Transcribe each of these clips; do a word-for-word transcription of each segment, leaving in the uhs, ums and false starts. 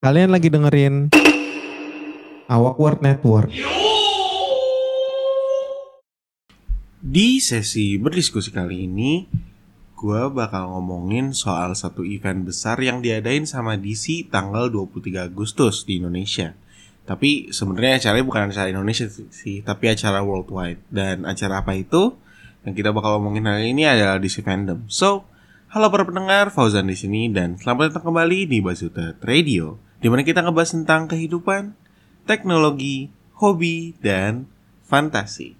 Kalian lagi dengerin Awkward Network. Di sesi berdiskusi kali ini, gue bakal ngomongin soal satu event besar yang diadain sama D C tanggal dua puluh tiga Agustus di Indonesia. Tapi sebenarnya acaranya bukan acara Indonesia sih, tapi acara worldwide. Dan acara apa itu? Yang kita bakal ngomongin hari ini adalah D C FanDome. So, halo para pendengar, Fauzan di sini dan selamat datang kembali di Basuta Radio, di mana kita ngebahas tentang kehidupan, teknologi, hobi, dan fantasi.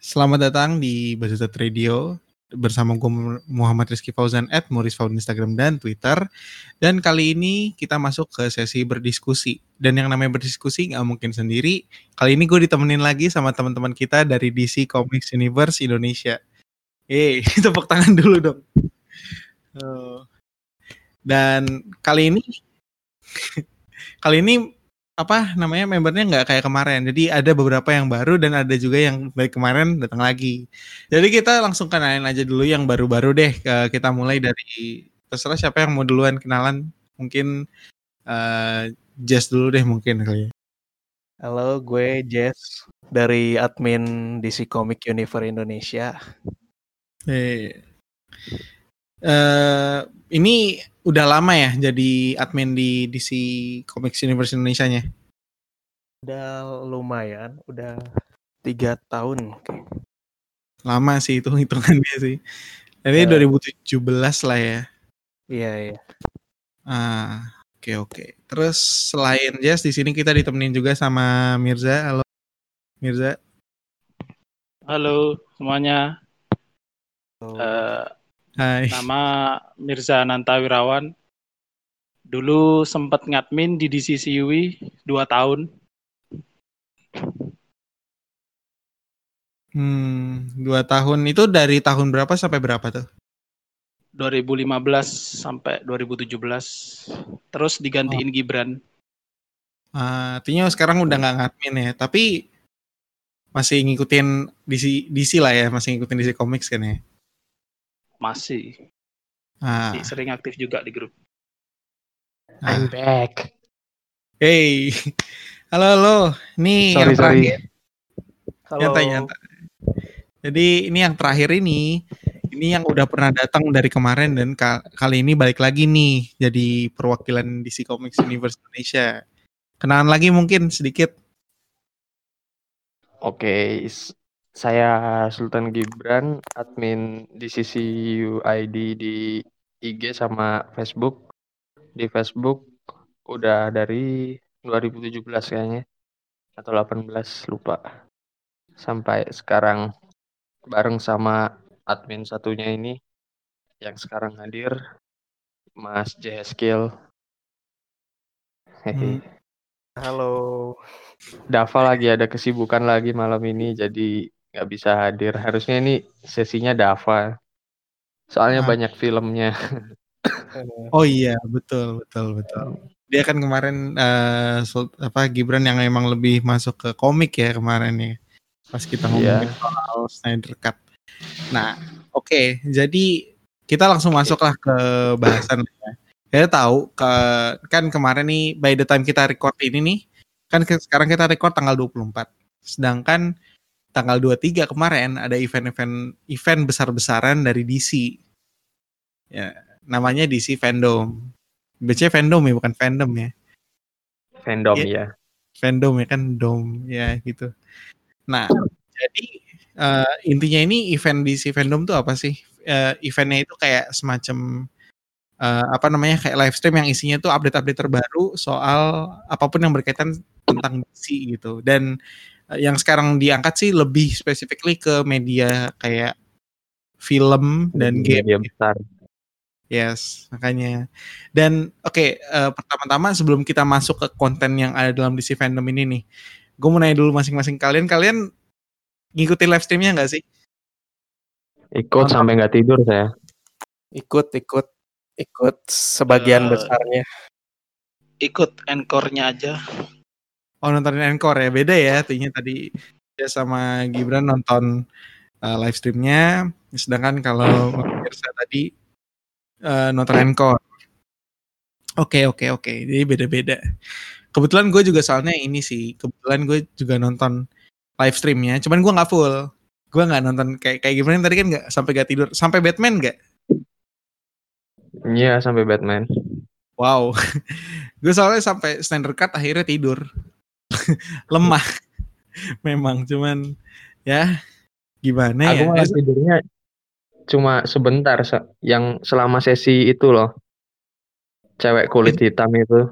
Selamat datang di Basuta Radio bersama gue Muhammad Rizky Fauzan at Muris Fauzan Instagram dan Twitter. Dan kali ini kita masuk ke sesi berdiskusi. Dan yang namanya berdiskusi gak mungkin sendiri. Kali ini gue ditemenin lagi sama teman-teman kita dari D C Comics Universe Indonesia. Eh, hey, tepuk tangan dulu dong. Dan kali ini kali ini apa namanya membernya nggak kayak kemarin, jadi ada beberapa yang baru dan ada juga yang dari kemarin datang lagi. Jadi kita langsung kenalin aja dulu yang baru-baru deh. Kita mulai dari terserah siapa yang mau duluan kenalan, mungkin uh, Jess dulu deh mungkin kali ya. Halo, gue Jess dari admin D C Comics Universe Indonesia. Hey. Uh, ini udah lama ya jadi admin di D C Comics Universe Indonesia-nya? Udah lumayan, udah tiga tahun. Lama sih hitung-hitungannya sih. Jadi uh, dua ribu tujuh belas lah ya. Iya, iya. Ah, oke, okay, oke. Okay. Terus selain Jess, di sini kita ditemenin juga sama Mirza. Halo, Mirza. Halo semuanya. Halo. Uh, Hai. Nama Mirza Anantawirawan. Dulu sempat ngadmin di D C C U I dua tahun. Hmm, dua tahun itu dari tahun berapa sampai berapa tuh? dua ribu lima belas sampai dua ribu tujuh belas. Terus digantiin oh. Gibran. Uh, artinya sekarang udah gak ngadmin ya, tapi masih ngikutin D C D C lah ya, masih ngikutin D C Comics kan ya. Masih. Ah. Sering aktif juga di grup. Ah. I'm back. Hey. Halo, halo. Ini sorry, yang terakhir. Halo. Nyata-nyata. Jadi ini yang terakhir ini. Ini yang udah pernah datang dari kemarin. Dan kali ini balik lagi nih. Jadi perwakilan D C Comics Universe Indonesia. Kenalan lagi mungkin sedikit. Oke. Okay. Saya Sultan Gibran, admin D C C U I D di I G sama Facebook. Di Facebook udah dari dua ribu tujuh belas kayaknya, atau delapan belas, lupa. Sampai sekarang bareng sama admin satunya ini, yang sekarang hadir, Mas J S A. Hmm. Halo. Dava lagi ada kesibukan lagi malam ini, jadi nggak bisa hadir. Harusnya ini sesinya Dava, soalnya ah. banyak filmnya. Oh iya, betul betul betul. Dia kan kemarin uh, apa Gibran yang emang lebih masuk ke komik ya kemarin nih, pas kita ngomongin yeah. soal Snyder Cut. Nah, oke, okay. Jadi kita langsung masuklah ke bahasan. Saya tahu ke, kan kemarin nih by the time kita record ini nih, kan ke, sekarang kita record tanggal dua puluh empat. Sedangkan tanggal dua puluh tiga kemarin ada event-event event besar-besaran dari D C. Ya, namanya D C FanDome. Biasanya FanDome ya, bukan fandom ya. FanDome ya. ya. FanDome ya kan dome ya gitu. Nah, jadi uh, intinya ini event D C FanDome tuh apa sih? Uh, eventnya itu kayak semacam uh, apa namanya kayak live stream yang isinya tuh update-update terbaru soal apapun yang berkaitan tentang D C gitu. Dan yang sekarang diangkat sih lebih specifically ke media kayak film dan game. Media besar. Yes, makanya. Dan oke, okay, uh, pertama-tama sebelum kita masuk ke konten yang ada dalam D C FanDome ini nih, gue mau nanya dulu masing-masing kalian, kalian ngikutin live streamnya nggak sih? Ikut oh, sampai nggak tidur saya. Ikut, ikut, ikut sebagian uh, besarnya. Ikut encore-nya aja. Oh, nontonin encore ya, beda ya. Artinya tadi dia sama Gibran nonton uh, live streamnya, sedangkan kalau pemirsa tadi uh, nonton encore. Oke, okay, oke, okay, oke. Okay. Jadi beda-beda. Kebetulan gue juga soalnya ini sih, kebetulan gue juga nonton live streamnya. Cuman gue nggak full, gue nggak nonton kayak kayak Gibran tadi kan nggak sampai nggak tidur, sampai Batman nggak? Iya, sampai Batman. Wow, gue soalnya sampai Snyder Cut akhirnya tidur. Lemah memang, cuman ya gimana aku ya, aku malah tidurnya cuma sebentar yang selama sesi itu loh, cewek kulit hitam itu.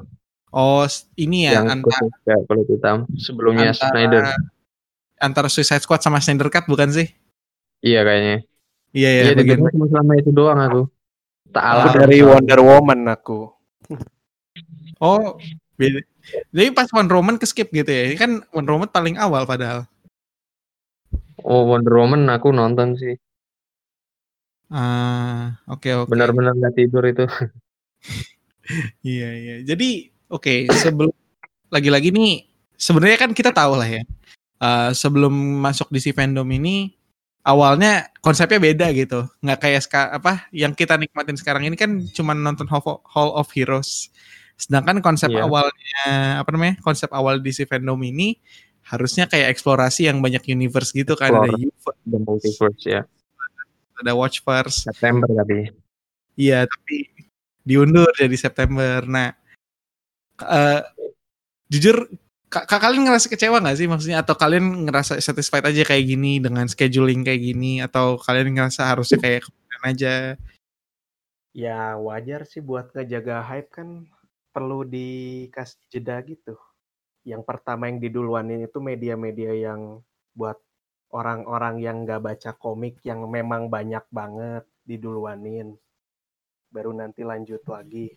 Oh ini ya, yang antara cewek kulit hitam sebelumnya antara, Snyder antara Suicide Squad sama Snyder Cut bukan sih? Iya kayaknya iya ya, ya bagian cuma selama itu doang. Aku tak alam dari Wonder Woman aku. Oh beda. Jadi pas Wonder Woman keskip gitu ya. Ini kan Wonder Woman paling awal padahal. Oh Wonder Woman aku nonton sih. Ah oke okay, oke. Okay. Benar-benar nggak tidur itu. Iya yeah, iya. Yeah. Jadi oke okay, sebelum lagi-lagi nih sebenarnya kan kita tahu lah ya. Uh, sebelum masuk D C FanDome ini awalnya konsepnya beda gitu. Nggak kayak ska, apa yang kita nikmatin sekarang ini kan cuma nonton Hall of Heroes. Sedangkan konsep yeah. awalnya apa namanya konsep awal D C FanDome ini harusnya kayak eksplorasi yang banyak universe gitu kan. Explore, ada universe, the multiverse ya, ada Watchverse September tapi iya tapi diundur jadi September. Nah uh, jujur k- kalian ngerasa kecewa nggak sih maksudnya, atau kalian ngerasa satisfied aja kayak gini dengan scheduling kayak gini, atau kalian ngerasa harusnya kayak kemarin aja? Ya wajar sih, buat ngejaga hype kan perlu dikasih jeda gitu. Yang pertama yang diduluanin itu media-media yang buat orang-orang yang gak baca komik yang memang banyak banget diduluanin. Baru nanti lanjut lagi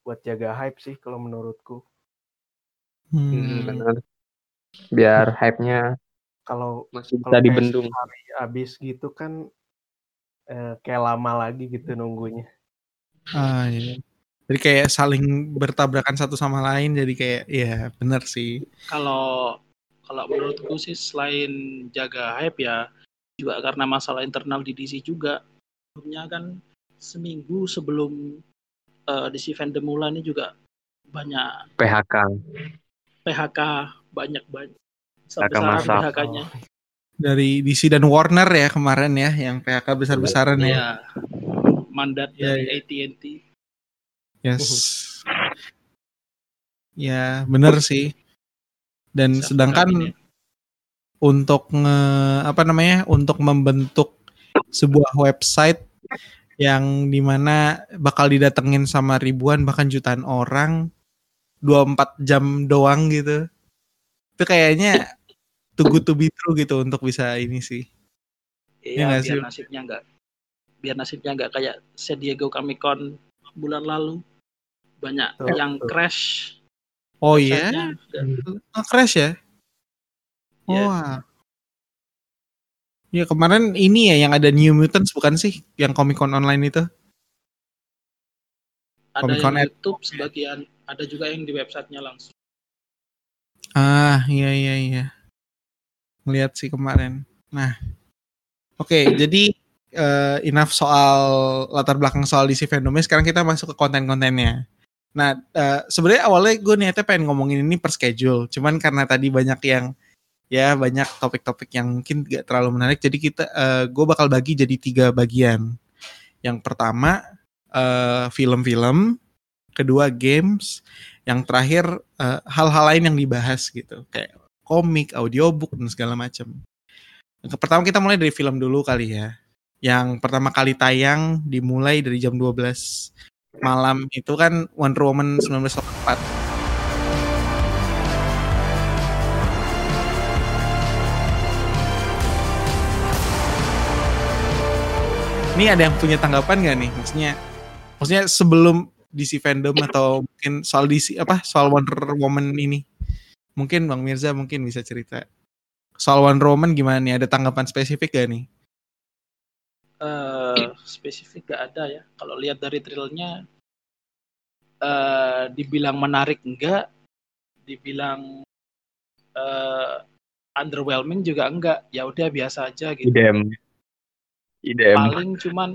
buat jaga hype sih kalau menurutku. Hmm. Benar. Biar hype-nya kalau masih bisa dibendung. Hari abis gitu kan eh, kayak lama lagi gitu nunggunya. Ah iya. Jadi kayak saling bertabrakan satu sama lain, jadi kayak ya benar sih. Kalau kalau menurutku sih selain jaga hype ya juga karena masalah internal di D C juga. Sebelumnya kan seminggu sebelum uh, D C FanDome mula ini juga banyak P H K. P H K banyak banyak besar P H K-nya. Dari D C dan Warner ya kemarin ya yang P H K besar-besaran ya. Ya. Mandat ya, dari ya. A T and T. Yes, uhuh. Ya benar sih. Dan Sampai sedangkan ini. Untuk nge, apa namanya untuk membentuk sebuah website yang dimana bakal didatengin sama ribuan bahkan jutaan orang dua puluh empat jam doang gitu, itu kayaknya too good to be true gitu untuk bisa ini sih. Iya, biar nasibnya nggak biar nasibnya nggak kayak San Diego Comic Con bulan lalu. Banyak oh, yang crash. Oh iya? Oh, crash ya? Wah. Yeah. Oh. Ya kemarin ini ya yang ada New Mutants bukan sih? Yang Comic Con online itu? Ada Comic-Con yang YouTube Ad. Sebagian. Ada juga yang di websitenya langsung. Ah iya iya iya. Melihat sih kemarin. Nah. Oke okay, jadi Uh, enough soal latar belakang soal D C FanDome. Sekarang kita masuk ke konten-kontennya. Nah, uh, sebenarnya awalnya gue niatnya pengen ngomongin ini per schedule. Cuman karena tadi banyak yang ya banyak topik-topik yang mungkin gak terlalu menarik. Jadi kita, uh, gue bakal bagi jadi tiga bagian. Yang pertama uh, film-film, kedua games, yang terakhir uh, hal-hal lain yang dibahas gitu, kayak komik, audiobook dan segala macam. Yang pertama kita mulai dari film dulu kali ya. Yang pertama kali tayang dimulai dari jam dua belas malam itu kan Wonder Woman nineteen eighty-four. Ini ada yang punya tanggapan nggak nih? Maksudnya, maksudnya sebelum D C FanDome atau mungkin soal D C apa soal Wonder Woman ini? Mungkin Bang Mirza mungkin bisa cerita soal Wonder Woman gimana nih? Ada tanggapan spesifik nggak nih? Uh, spesifik gak ada ya. Kalau lihat dari trailernya uh, dibilang menarik enggak, dibilang uh, underwhelming juga enggak, ya udah biasa aja gitu. Idem. Idem. Paling cuman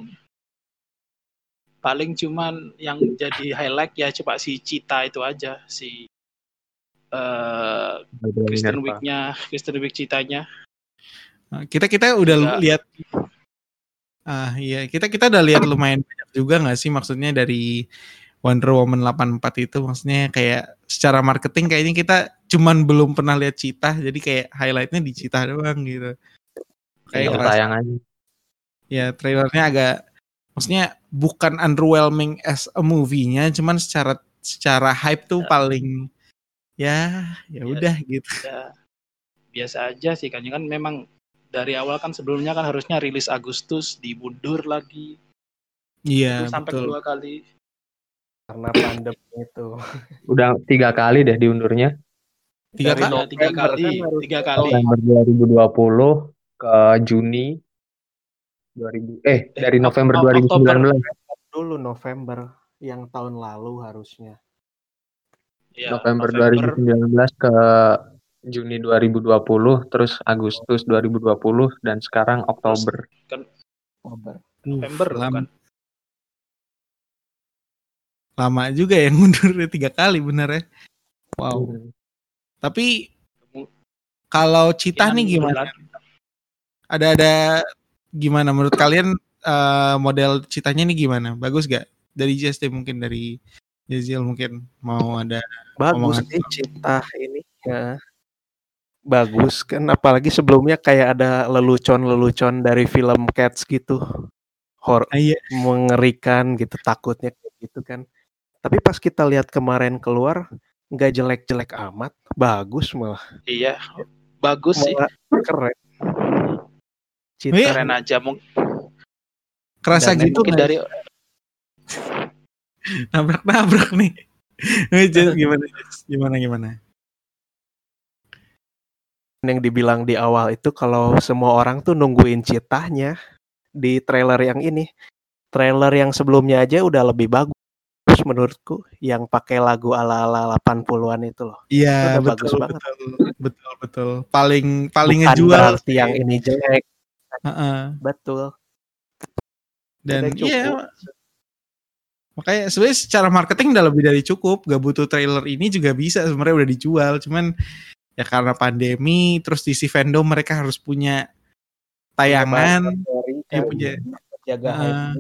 paling cuman yang jadi highlight ya coba si Cheetah itu aja, si uh, Kristen Wiig-nya, Kristen Wiig Cheetah-nya. Kita kita udah lihat ah iya kita kita udah lihat lumayan banyak juga nggak sih, maksudnya dari Wonder Woman delapan empat itu, maksudnya kayak secara marketing kayaknya kita cuman belum pernah lihat Cheetah, jadi kayak highlightnya di Cheetah doang gitu. Kayak tayangan. Ya trailernya agak, maksudnya bukan underwhelming as a movie-nya, cuman secara secara hype tuh ya. Paling ya ya udah gitu. Ya, biasa aja sih kan, kan memang dari awal kan sebelumnya kan harusnya rilis Agustus, dimundur lagi. Iya, itu sampai betul. Dua kali. Karena pandemi itu. Udah tiga kali deh diundurnya. Tiga, tiga, tiga kali, tiga kali. November dua ribu dua puluh ke Juni dua ribu eh, eh dari November dua ribu sembilan belas. Dulu November yang tahun lalu harusnya. Ya, November, November dua ribu sembilan belas ke Juni dua ribu dua puluh, terus Agustus dua ribu dua puluh, dan sekarang Oktober. Kan Oktober. November kan. Lama juga ya ngundurnya tiga kali bener ya. Wow. Hmm. Tapi kalau Cheetah nih gimana? Ada-ada gimana menurut kalian uh, model Cheetah-nya nih gimana? Bagus gak? Dari J S T mungkin, dari Jazil mungkin mau ada. Bagus nih Cheetah ini ya. Bagus kan, apalagi sebelumnya kayak ada lelucon-lelucon dari film Cats gitu, horror ah, iya. mengerikan gitu, takutnya gitu kan. Tapi pas kita lihat kemarin keluar, nggak jelek-jelek amat, bagus malah. Iya, bagus malah sih. Keren. Cita oh, iya. Keren aja mungkin. Kerasa dan gitu mungkin dari nabrak-nabrak nih. gimana gimana gimana. Yang dibilang di awal itu kalau semua orang tuh nungguin Cheetah-nya di trailer yang ini, trailer yang sebelumnya aja udah lebih bagus menurutku, yang pakai lagu ala-ala delapan puluhan itu loh. Iya, bagus betul, banget. Betul, betul, betul. Paling paling bukan ngejual berarti yang ini jelek. Uh-uh. Betul. Dan iya. Makanya sebenarnya secara marketing udah lebih dari cukup, gak butuh trailer ini juga bisa sebenarnya, udah dijual, cuman ya karena pandemi, terus D C FanDome mereka harus punya tayangan, ya, punya, jaga uh,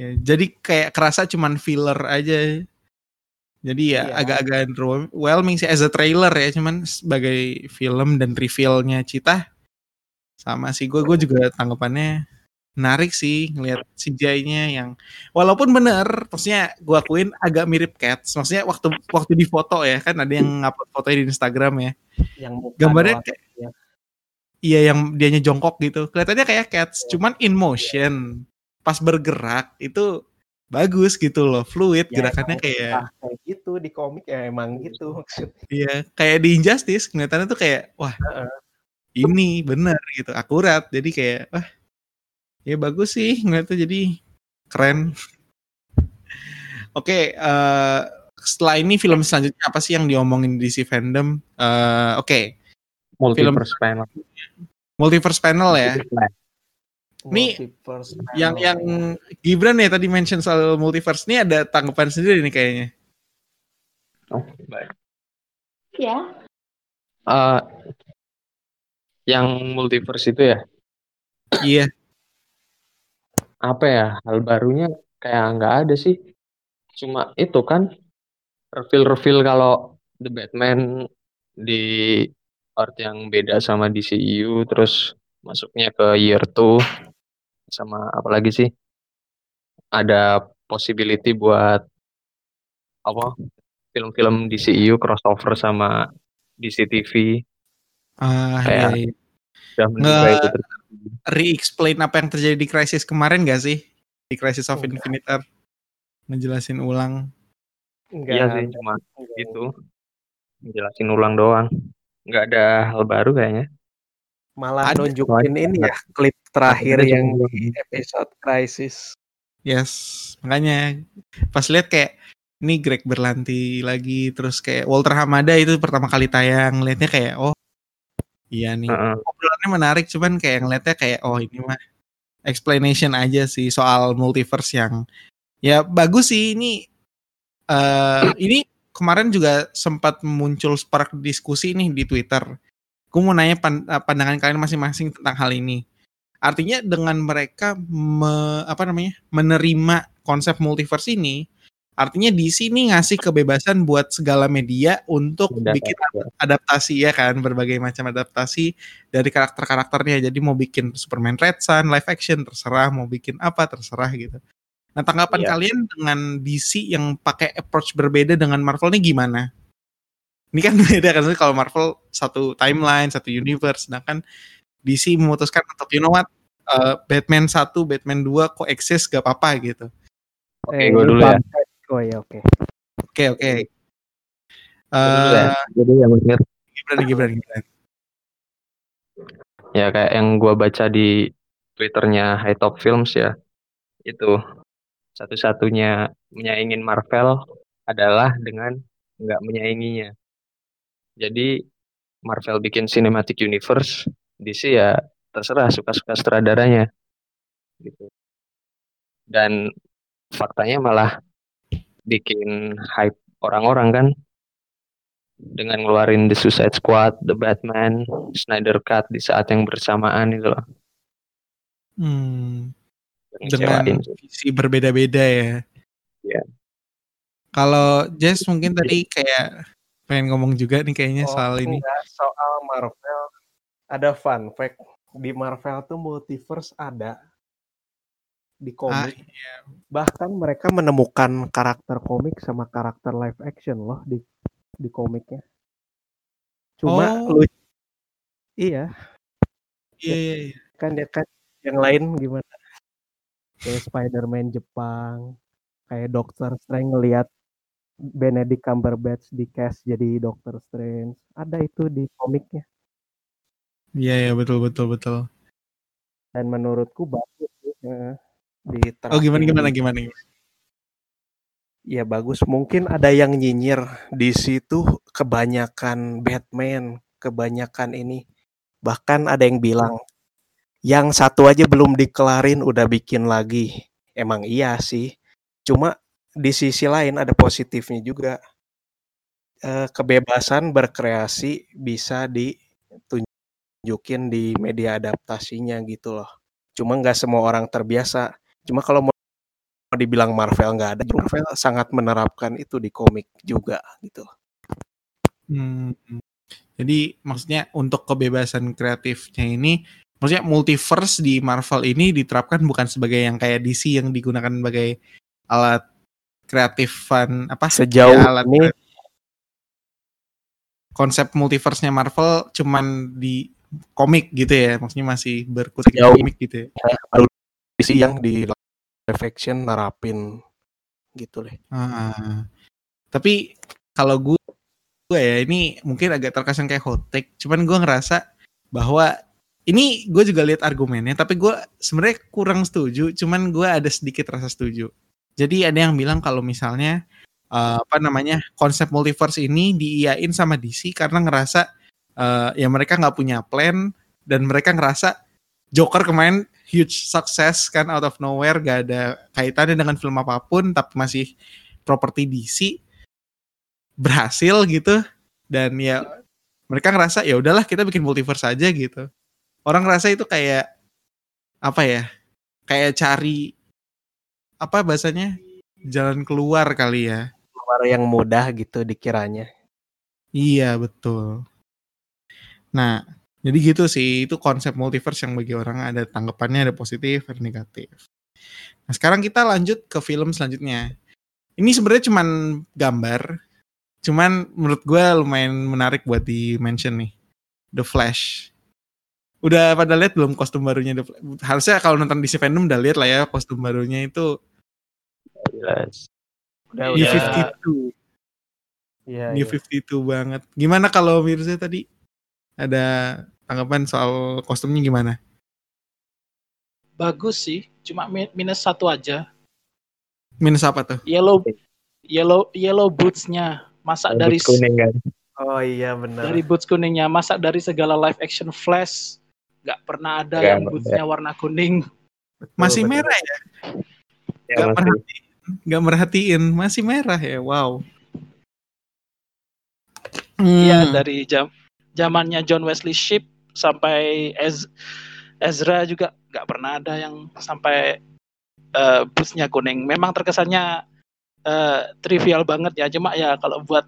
ya, jadi kayak kerasa cuman filler aja. Jadi ya, ya agak-agak underwhelming sih as a trailer ya, cuman sebagai film dan reveal-nya Cheetah sama sih gue, gue juga tanggapannya menarik sih ngelihat C G I-nya yang walaupun bener, maksudnya gue akuin agak mirip Cats, maksudnya waktu waktu di foto ya kan ada yang ngupload fotonya di Instagram ya, yang gambarnya kayak ya. Iya yang dianya jongkok gitu, kelihatannya kayak Cats ya. Cuman in motion pas bergerak itu bagus gitu loh, fluid ya, gerakannya kayak kayak gitu di komik ya emang gitu maksudnya. Iya kayak di Injustice kelihatannya tuh kayak wah uh-uh. ini bener gitu akurat, jadi kayak wah ya bagus sih ngeliatnya, jadi keren. Oke, okay, uh, setelah ini film selanjutnya apa sih yang diomongin di D C FanDome? Uh, Oke, okay. Multiverse panel. Multiverse panel ya. Ini yang yang Gibran ya tadi mention soal multiverse, ini ada tanggapan sendiri nih kayaknya. Oh, baik. Ya. Yeah. Uh, yang multiverse itu ya? Iya. Yeah. Apa ya, hal barunya kayak nggak ada sih, cuma itu kan reveal-reveal kalau The Batman di art yang beda sama D C U, terus masuknya ke year two, sama apalagi sih ada possibility buat apa film-film D C U crossover sama D C T V ah, kayak iya, iya. Udah menurut itu terus re-explain apa yang terjadi di Crisis kemarin gak sih? Di Crisis of enggak. Infinite Earth. Ngejelasin ulang. Enggak. Iya sih, cuma itu. Ngejelasin ulang doang. Enggak ada hal baru kayaknya. Malah ada. Nunjukin ini ya, klip terakhir ada yang di episode Crisis. Yes, makanya pas lihat kayak ini Greg Berlanti lagi, terus kayak Walter Hamada itu pertama kali tayang, liatnya kayak oh iya nih, uh-uh. obrolannya menarik, cuman kayak ngeliatnya kayak oh ini mah explanation aja sih soal multiverse yang ya bagus sih ini. Uh, ini kemarin juga sempat muncul spark diskusi nih di Twitter. Gue mau nanya pand- pandangan kalian masing-masing tentang hal ini. Artinya dengan mereka me, apa namanya menerima konsep multiverse ini, artinya D C ini ngasih kebebasan buat segala media untuk Benda, bikin adaptasi ya kan, berbagai macam adaptasi dari karakter-karakternya. Jadi mau bikin Superman Red Son, live action terserah, mau bikin apa terserah gitu. Nah tanggapan yeah. kalian dengan D C yang pakai approach berbeda dengan Marvel ini gimana? Ini kan beda kan, kalau Marvel satu timeline, satu universe, sedangkan D C memutuskan untuk you know what, uh, Batman satu, Batman dua coexist gak apa-apa gitu. Oke, okay, gue dulu ya. Oh ya, oke. Oke, oke. Jadi yang benar. Gibran, Gibran, Gibran. Ya kayak yang gue baca di Twitternya High Top Films ya, itu satu-satunya menyaingin Marvel adalah dengan nggak menyainginya. Jadi Marvel bikin Cinematic Universe, D C ya terserah suka-suka sutradaranya, gitu. Dan faktanya malah bikin hype orang-orang kan dengan ngeluarin The Suicide Squad, The Batman, Snyder Cut di saat yang bersamaan itu loh. Hmm. Dengan visi berbeda-beda ya. Yeah. Kalau Jess mungkin tadi kayak pengen ngomong juga nih kayaknya oh, soal ini. Soal Marvel ada fun fact, di Marvel tuh multiverse ada. Di komik, ah, iya. Bahkan mereka menemukan karakter komik sama karakter live action loh di di komiknya. Cuma oh. lu iya, iya, iya, iya. kan dia kan yang lain gimana? Kayak Spider-Man Jepang, kayak Doctor Strange ngelihat Benedict Cumberbatch di cast jadi Doctor Strange, ada itu di komiknya. Iya, iya betul betul betul. Dan menurutku bagus sih. Ya. Oh gimana gimana gimana? Ya bagus, mungkin ada yang nyinyir di situ kebanyakan Batman, kebanyakan ini, bahkan ada yang bilang yang satu aja belum dikelarin udah bikin lagi. Emang iya sih, cuma di sisi lain ada positifnya juga, e, kebebasan berkreasi bisa ditunjukin di media adaptasinya gitu loh. Cuma nggak semua orang terbiasa. Cuma kalau mau dibilang Marvel nggak ada, Marvel sangat menerapkan itu di komik juga gitu. Hmm. Jadi maksudnya untuk kebebasan kreatifnya ini, maksudnya multiverse di Marvel ini diterapkan bukan sebagai yang kayak D C yang digunakan sebagai alat kreatifan apa? Sejauh ya, alat ini kreatif. Konsep multiverse-nya Marvel cuman di komik gitu ya, maksudnya masih berkutik di komik gitu ya. Baru D C yang di live action narapin gitu deh. Ah, tapi kalau gue, gue ya ini mungkin agak terkesan kayak hot take, cuman gue ngerasa bahwa ini gue juga lihat argumennya, tapi gue sebenarnya kurang setuju, cuman gue ada sedikit rasa setuju. Jadi ada yang bilang kalau misalnya uh, apa namanya konsep multiverse ini diiyain sama D C karena ngerasa uh, ya mereka nggak punya plan dan mereka ngerasa Joker kemarin huge success kan, out of nowhere, gak ada kaitannya dengan film apapun, tapi masih properti D C berhasil gitu. Dan ya mereka ngerasa ya udahlah kita bikin multiverse aja gitu. Orang ngerasa itu kayak apa ya? Kayak cari apa bahasanya? Jalan keluar kali ya. Keluar yang mudah gitu dikiranya. Iya betul. Nah. Jadi gitu sih, itu konsep multiverse yang bagi orang ada tanggapannya, ada positif, ada negatif. Nah sekarang kita lanjut ke film selanjutnya. Ini sebenarnya cuman gambar, cuman menurut gue lumayan menarik buat di-mention nih. The Flash. Udah pada lihat belum kostum barunya The Flash? Harusnya kalau nonton D C FanDome udah lihat lah ya kostum barunya itu. Jelas. Udah, New udah. lima puluh dua. Ya, New ya. lima puluh dua banget. Gimana kalau Mirza tadi? Ada tanggapan soal kostumnya gimana? Bagus sih, cuma minus satu aja. Minus apa tuh? Yellow yellow yellow boots-nya, masak dari boots kuning kan? Oh iya benar. Dari boots kuningnya, masak dari segala live action Flash, nggak pernah ada yang boots-nya warna kuning. Masih merah ya? Nggak ya, merhatiin, nggak merhatiin, masih merah ya. Wow. Iya hmm. dari jam zamannya John Wesley Shipp sampai Ez, Ezra juga nggak pernah ada yang sampai uh, boots-nya kuning. Memang terkesannya uh, trivial banget ya, cuma ya kalau buat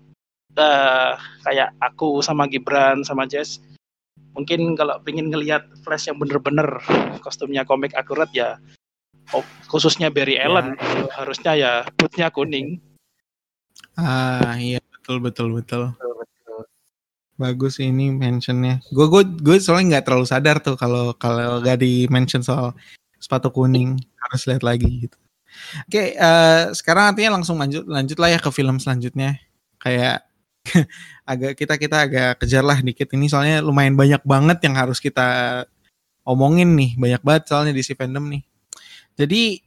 Uh, kayak aku sama Gibran sama Jess, mungkin kalau pengen ngelihat Flash yang bener-bener kostumnya komik akurat ya, oh, khususnya Barry Allen ya, harusnya ya bootnya kuning. Ah iya betul betul betul. betul, betul. Bagus ini mentionnya. Gue gue gue soalnya nggak terlalu sadar tuh kalau kalau gak di mention soal sepatu kuning, harus lihat lagi gitu. Oke, okay, uh, sekarang artinya langsung lanjut lanjutlah ya ke film selanjutnya. Kayak agak kita kita agak kejarlah dikit ini soalnya lumayan banyak banget yang harus kita omongin nih, banyak banget soalnya D C fandom nih. Jadi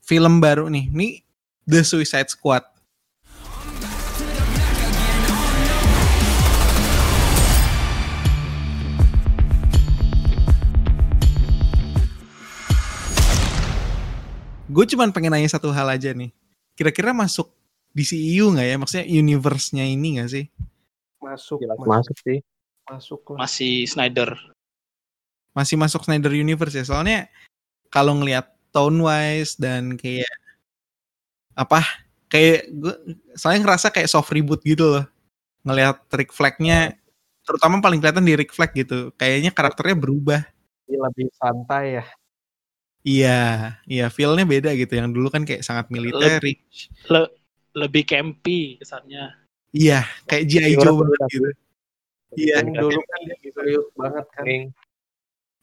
film baru nih, ini The Suicide Squad. Gue cuman pengen nanya satu hal aja nih, kira-kira masuk D C U nggak ya? Maksudnya universe-nya ini nggak sih? Masuk, masuk, masuk sih. Masuk lah. Masih Snyder. Masih masuk Snyder Universe ya. Soalnya kalau ngelihat tone-wise dan kayak apa? Kayak gue, soalnya ngerasa kayak soft reboot gitu loh. Ngelihat Rick Flag-nya, terutama paling kelihatan di Rick Flag gitu. Kayaknya karakternya berubah. Lebih santai ya. Iya, iya. Feel-nya beda gitu. Yang dulu kan kayak sangat militer. Lebih. Le- lebih campy kesannya. Iya, kayak G I. Joe banget gitu. Iya, dulu kan dia serius banget kan.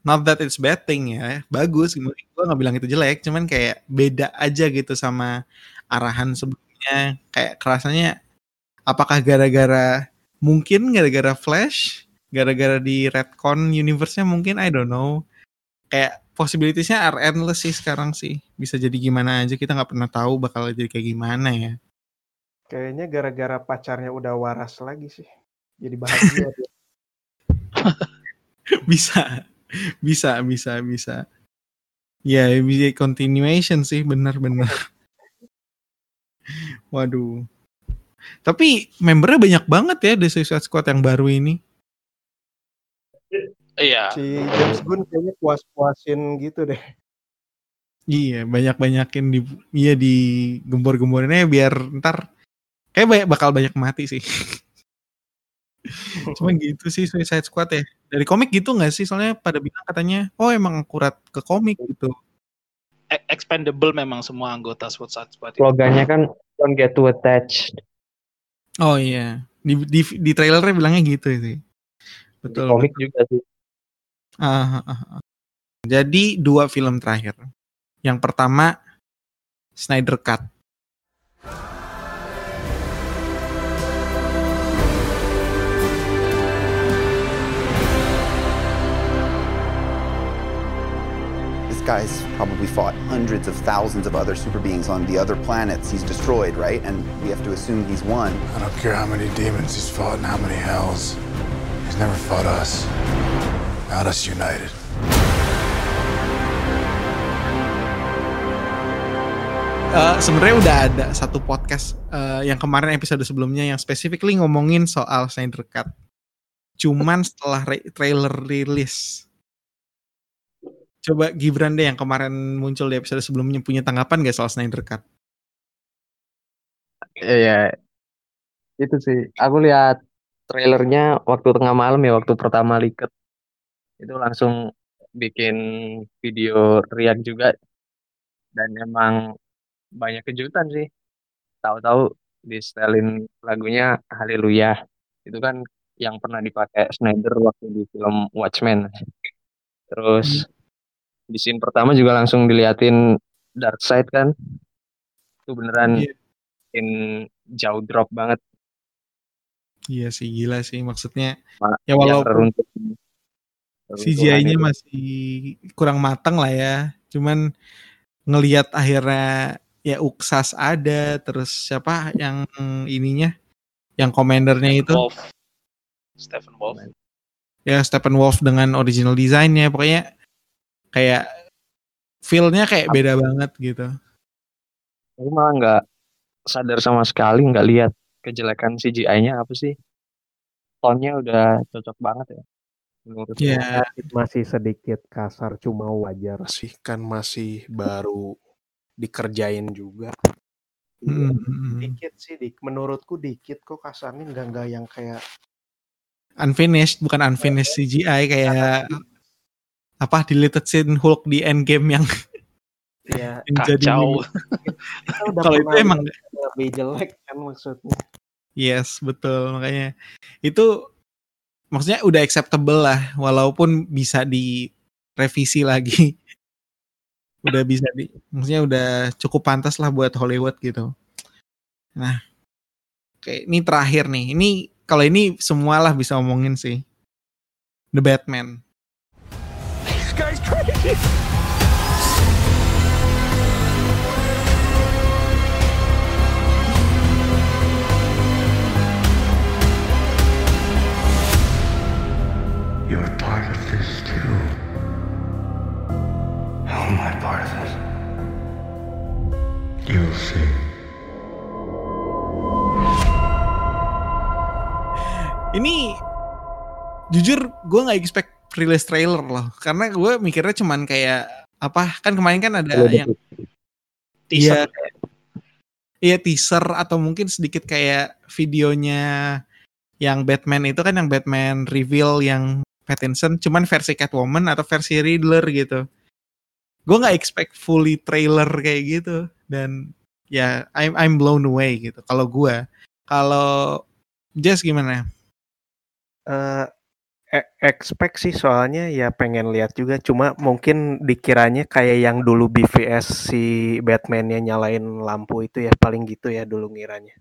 Not that it's bad thing ya, bagus. Gue gak bilang itu jelek, cuman kayak beda aja gitu sama arahan sebelumnya. Kayak kerasanya, apakah gara-gara, mungkin gara-gara Flash, gara-gara di retcon universe-nya mungkin, I don't know. Kayak possibilities-nya are endless sih sekarang sih. Bisa jadi gimana aja, kita gak pernah tahu bakal jadi kayak gimana ya. Kayaknya gara-gara pacarnya udah waras lagi sih. Jadi bahagia. Bisa. Bisa, bisa, bisa. Ya, bisa continuation sih, benar-benar. Waduh. Tapi membernya banyak banget ya The Suicide Squad yang baru ini. Iya. Si James Gunn kayaknya puas-puasin gitu deh. Iya, banyak-banyakin di iya di gembor-gemborinnya biar ntar kayak banyak, bakal banyak mati sih. Cuma gitu sih Suicide Squad ya. Dari komik gitu gak sih? Soalnya pada bilang katanya, oh emang akurat ke komik gitu. Expendable memang semua anggota Suicide Squad. Slogannya kan, don't get too attached. Oh iya. Di, di, di trailernya bilangnya gitu sih. Betul. Di komik juga sih. Ah, ah, ah. Jadi dua film terakhir. Yang pertama, Snyder Cut. Guy's probably fought hundreds of thousands of other super beings on the other planets he's destroyed, right? And we have to assume he's won. I don't care how many demons he's fought and how many hells. He's never fought us. Not us united. Uh, sebenarnya udah ada satu podcast uh, yang kemarin episode sebelumnya yang specifically ngomongin soal Snyder Cut. Cuman setelah re- trailer rilis. Coba Gibran deh yang kemarin muncul di episode sebelumnya punya tanggapan gak soal Snyder Cut? Iya, itu sih. Aku lihat trailernya waktu tengah malam ya, waktu pertama liket. Itu langsung bikin video react juga. Dan emang banyak kejutan sih. Tahu-tahu disetelin lagunya Haleluya. Itu kan yang pernah dipakai Snyder waktu di film Watchmen. Terus hmm. di scene pertama juga langsung diliatin dark side kan. Itu beneran yeah. in jauh drop banget. Iya sih, gila sih maksudnya. Malah ya walaupun C G I-nya masih kurang matang lah ya. Cuman ngelihat akhirnya ya Uksas ada, terus siapa yang ininya, yang komandernya itu Wolf. Stephen Wolf. Ya Stephen Wolf dengan original desainnya, pokoknya kayak feel-nya kayak beda Ap- banget gitu. Aku malah nggak sadar sama sekali, nggak lihat kejelekan C G I-nya apa sih. Tone-nya udah cocok banget ya. Menurut yeah. masih sedikit kasar, cuma wajar. Masih kan masih baru dikerjain juga. Mm-hmm. Dikit sih, dik. Menurutku dikit kok kasarnya, nggak nggak yang kayak unfinished, bukan unfinished C G I kayak apa deleted scene Hulk di Endgame yang ya kacau. Kalau itu emang lebih jelek kan maksudnya. Yes, betul, makanya itu maksudnya udah acceptable lah, walaupun bisa direvisi lagi. Udah bisa di, maksudnya udah cukup pantas lah buat Hollywood gitu. Nah, kayak ini terakhir nih. Ini kalau ini semualah bisa omongin sih. The Batman. This guy's crazy. You're part of this too. How am I part of it? You'll see. Ini jujur gue nggak expect rilis trailer loh, karena gue mikirnya cuman kayak apa, kan kemarin kan ada Lede. Yang teaser, iya teaser atau mungkin sedikit kayak videonya yang Batman itu kan, yang Batman reveal yang Pattinson, cuman versi Catwoman atau versi Riddler gitu. Gue nggak expect fully trailer kayak gitu, dan ya I'm I'm blown away gitu. Kalau gue, kalau Jess gimana? Uh, expect sih, soalnya ya pengen lihat juga. Cuma mungkin dikiranya kayak yang dulu B V S si Batman-nya nyalain lampu itu ya, paling gitu ya dulu ngiranya.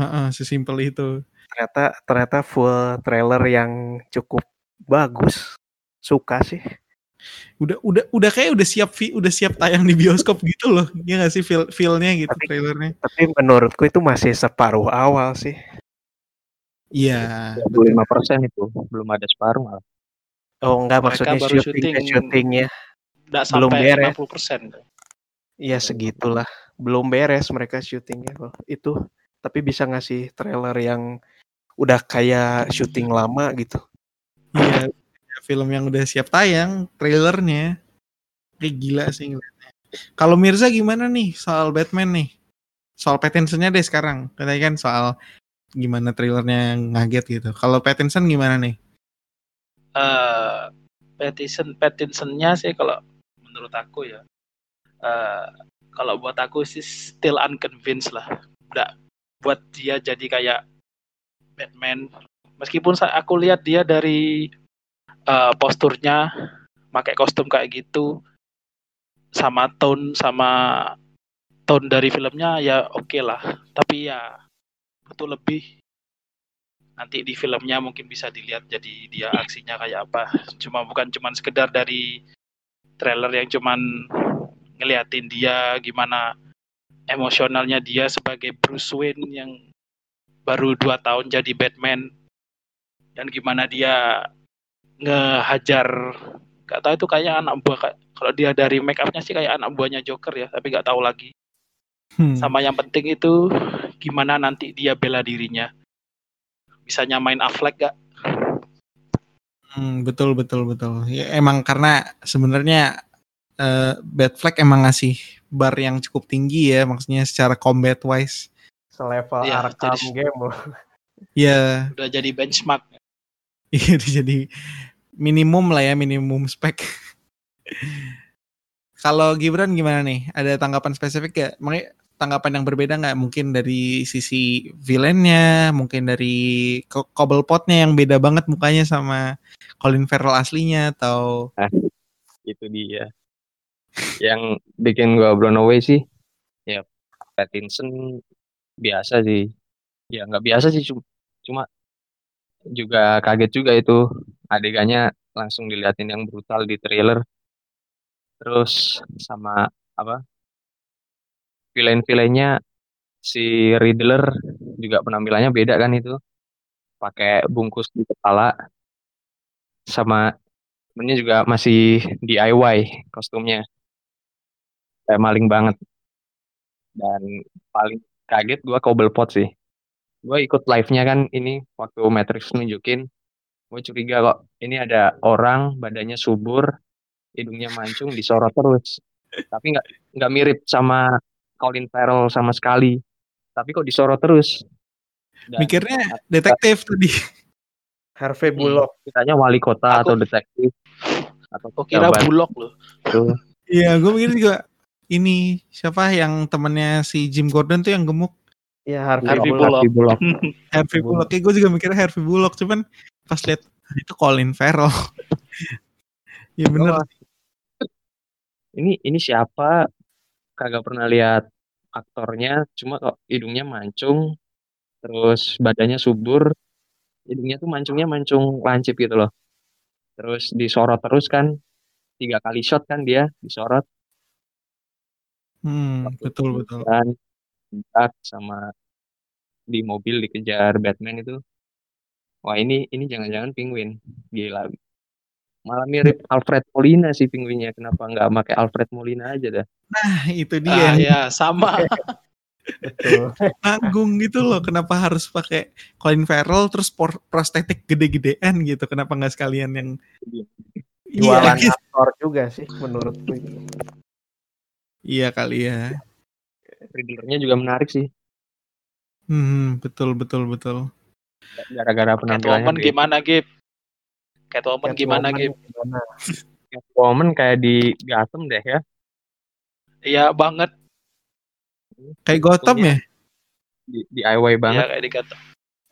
Uh-uh, sesimpel itu. Ternyata ternyata full trailer yang cukup bagus. Suka sih. Udah udah udah kayak udah siap udah siap tayang di bioskop gitu loh. Ya nggak sih, feel feelnya gitu, tapi trailernya. Tapi menurutku itu masih separuh awal sih. Iya, dua puluh lima persen itu belum ada separuh malah. Oh enggak, maksudnya syuting syutingnya enggak sampai lima puluh persen. Iya segitulah, belum beres mereka syutingnya itu, tapi bisa ngasih trailer yang udah kayak syuting lama gitu. Iya, film yang udah siap tayang trailernya, kayak gila sih ngeliatnya. Kalau Mirza gimana nih soal Batman nih? Soal Pattinson-nya deh sekarang, katanya kan soal gimana trailernya ngaget gitu. Kalau Pattinson gimana nih? Uh, Pattinson Pattinson-nya sih kalau menurut aku ya, uh, kalau buat aku sih still unconvinced lah. Nggak, buat dia jadi kayak Batman. Meskipun aku lihat dia dari uh, posturnya, pakai kostum kayak gitu, sama tone sama tone dari filmnya ya oke okay lah. Tapi ya itu lebih nanti di filmnya mungkin bisa dilihat jadi dia aksinya kayak apa. Cuma bukan cuman sekedar dari trailer yang cuman ngeliatin dia gimana emosionalnya dia sebagai Bruce Wayne yang baru dua tahun jadi Batman, dan gimana dia ngehajar, gak tahu itu kayak anak buah, kalau dia dari make up-nya sih kayak anak buahnya Joker ya, tapi gak tahu lagi. Hmm. Sama yang penting itu gimana nanti dia bela dirinya, bisa nyamain Affleck gak? Hmm, betul betul betul. Ya, emang karena sebenarnya uh, Batfleck emang ngasih bar yang cukup tinggi ya, maksudnya secara combat wise. Selevel ya, Arkham jadi, game loh. Ya. Udah jadi benchmark. Iya, jadi minimum lah ya, minimum spek. Kalau Gibran gimana nih? Ada tanggapan spesifik gak? Makanya tanggapan yang berbeda gak? Mungkin dari sisi villainnya, mungkin dari co- cobblepotnya yang beda banget mukanya sama Colin Farrell aslinya, atau... Nah, itu dia. Yang bikin gue blown away sih, ya Pattinson biasa sih. Ya gak biasa sih, cuma juga kaget juga itu. Adegannya langsung diliatin yang brutal di trailer. Terus sama apa, villain-villainnya si Riddler juga penampilannya beda kan itu. Pakai bungkus di kepala. Sama temennya juga masih D I Y kostumnya. Kayak maling banget. Dan paling kaget gue Cobblepot sih. Gue ikut live-nya kan ini waktu Matrix nunjukin. Gue curiga kok ini ada orang badannya subur, hidungnya mancung, disorot terus. Tapi gak, gak mirip sama Colin Farrell sama sekali. Tapi kok disorot terus. Dan mikirnya detektif tadi. Harvey Bullock. Kitanya wali kota aku, atau detektif. Atau kok kira Bullock loh. Iya gue mikir juga ini siapa yang temannya si Jim Gordon tuh yang gemuk. Iya Harvey Bullock. Harvey Bullock. Harvey Bullock. Ya, gue juga mikirnya Harvey Bullock. Cuman pas lihat itu Colin Farrell. Iya bener. Ini ini siapa? Kagak pernah lihat aktornya. Cuma kok hidungnya mancung. Terus badannya subur. Hidungnya tuh mancungnya mancung lancip gitu loh. Terus disorot terus kan. Tiga kali shot kan dia disorot. Hmm, betul-betul. Dan betul. Sama di mobil dikejar Batman itu. Wah ini ini jangan-jangan Penguin. Gila. Malah mirip Alfred Molina sih Penguinnya. Kenapa nggak pakai Alfred Molina aja dah. Nah itu dia. Ah, ya sama. Nanggung gitu loh, kenapa harus pakai Colin Farrell terus prostetik gede-gedean gitu, kenapa nggak sekalian yang jualan ya, aktor gitu. Juga sih menurutku iya kali ya. Riddlernya juga menarik sih. hmm, betul betul betul gara-gara penampilannya. Catwoman gimana Gib? Catwoman gimana Gib? Catwoman kayak di Gotham deh ya. Iya banget. Kayak Gotham ya? Di, D I Y banget. Ya, kayak di Gotham.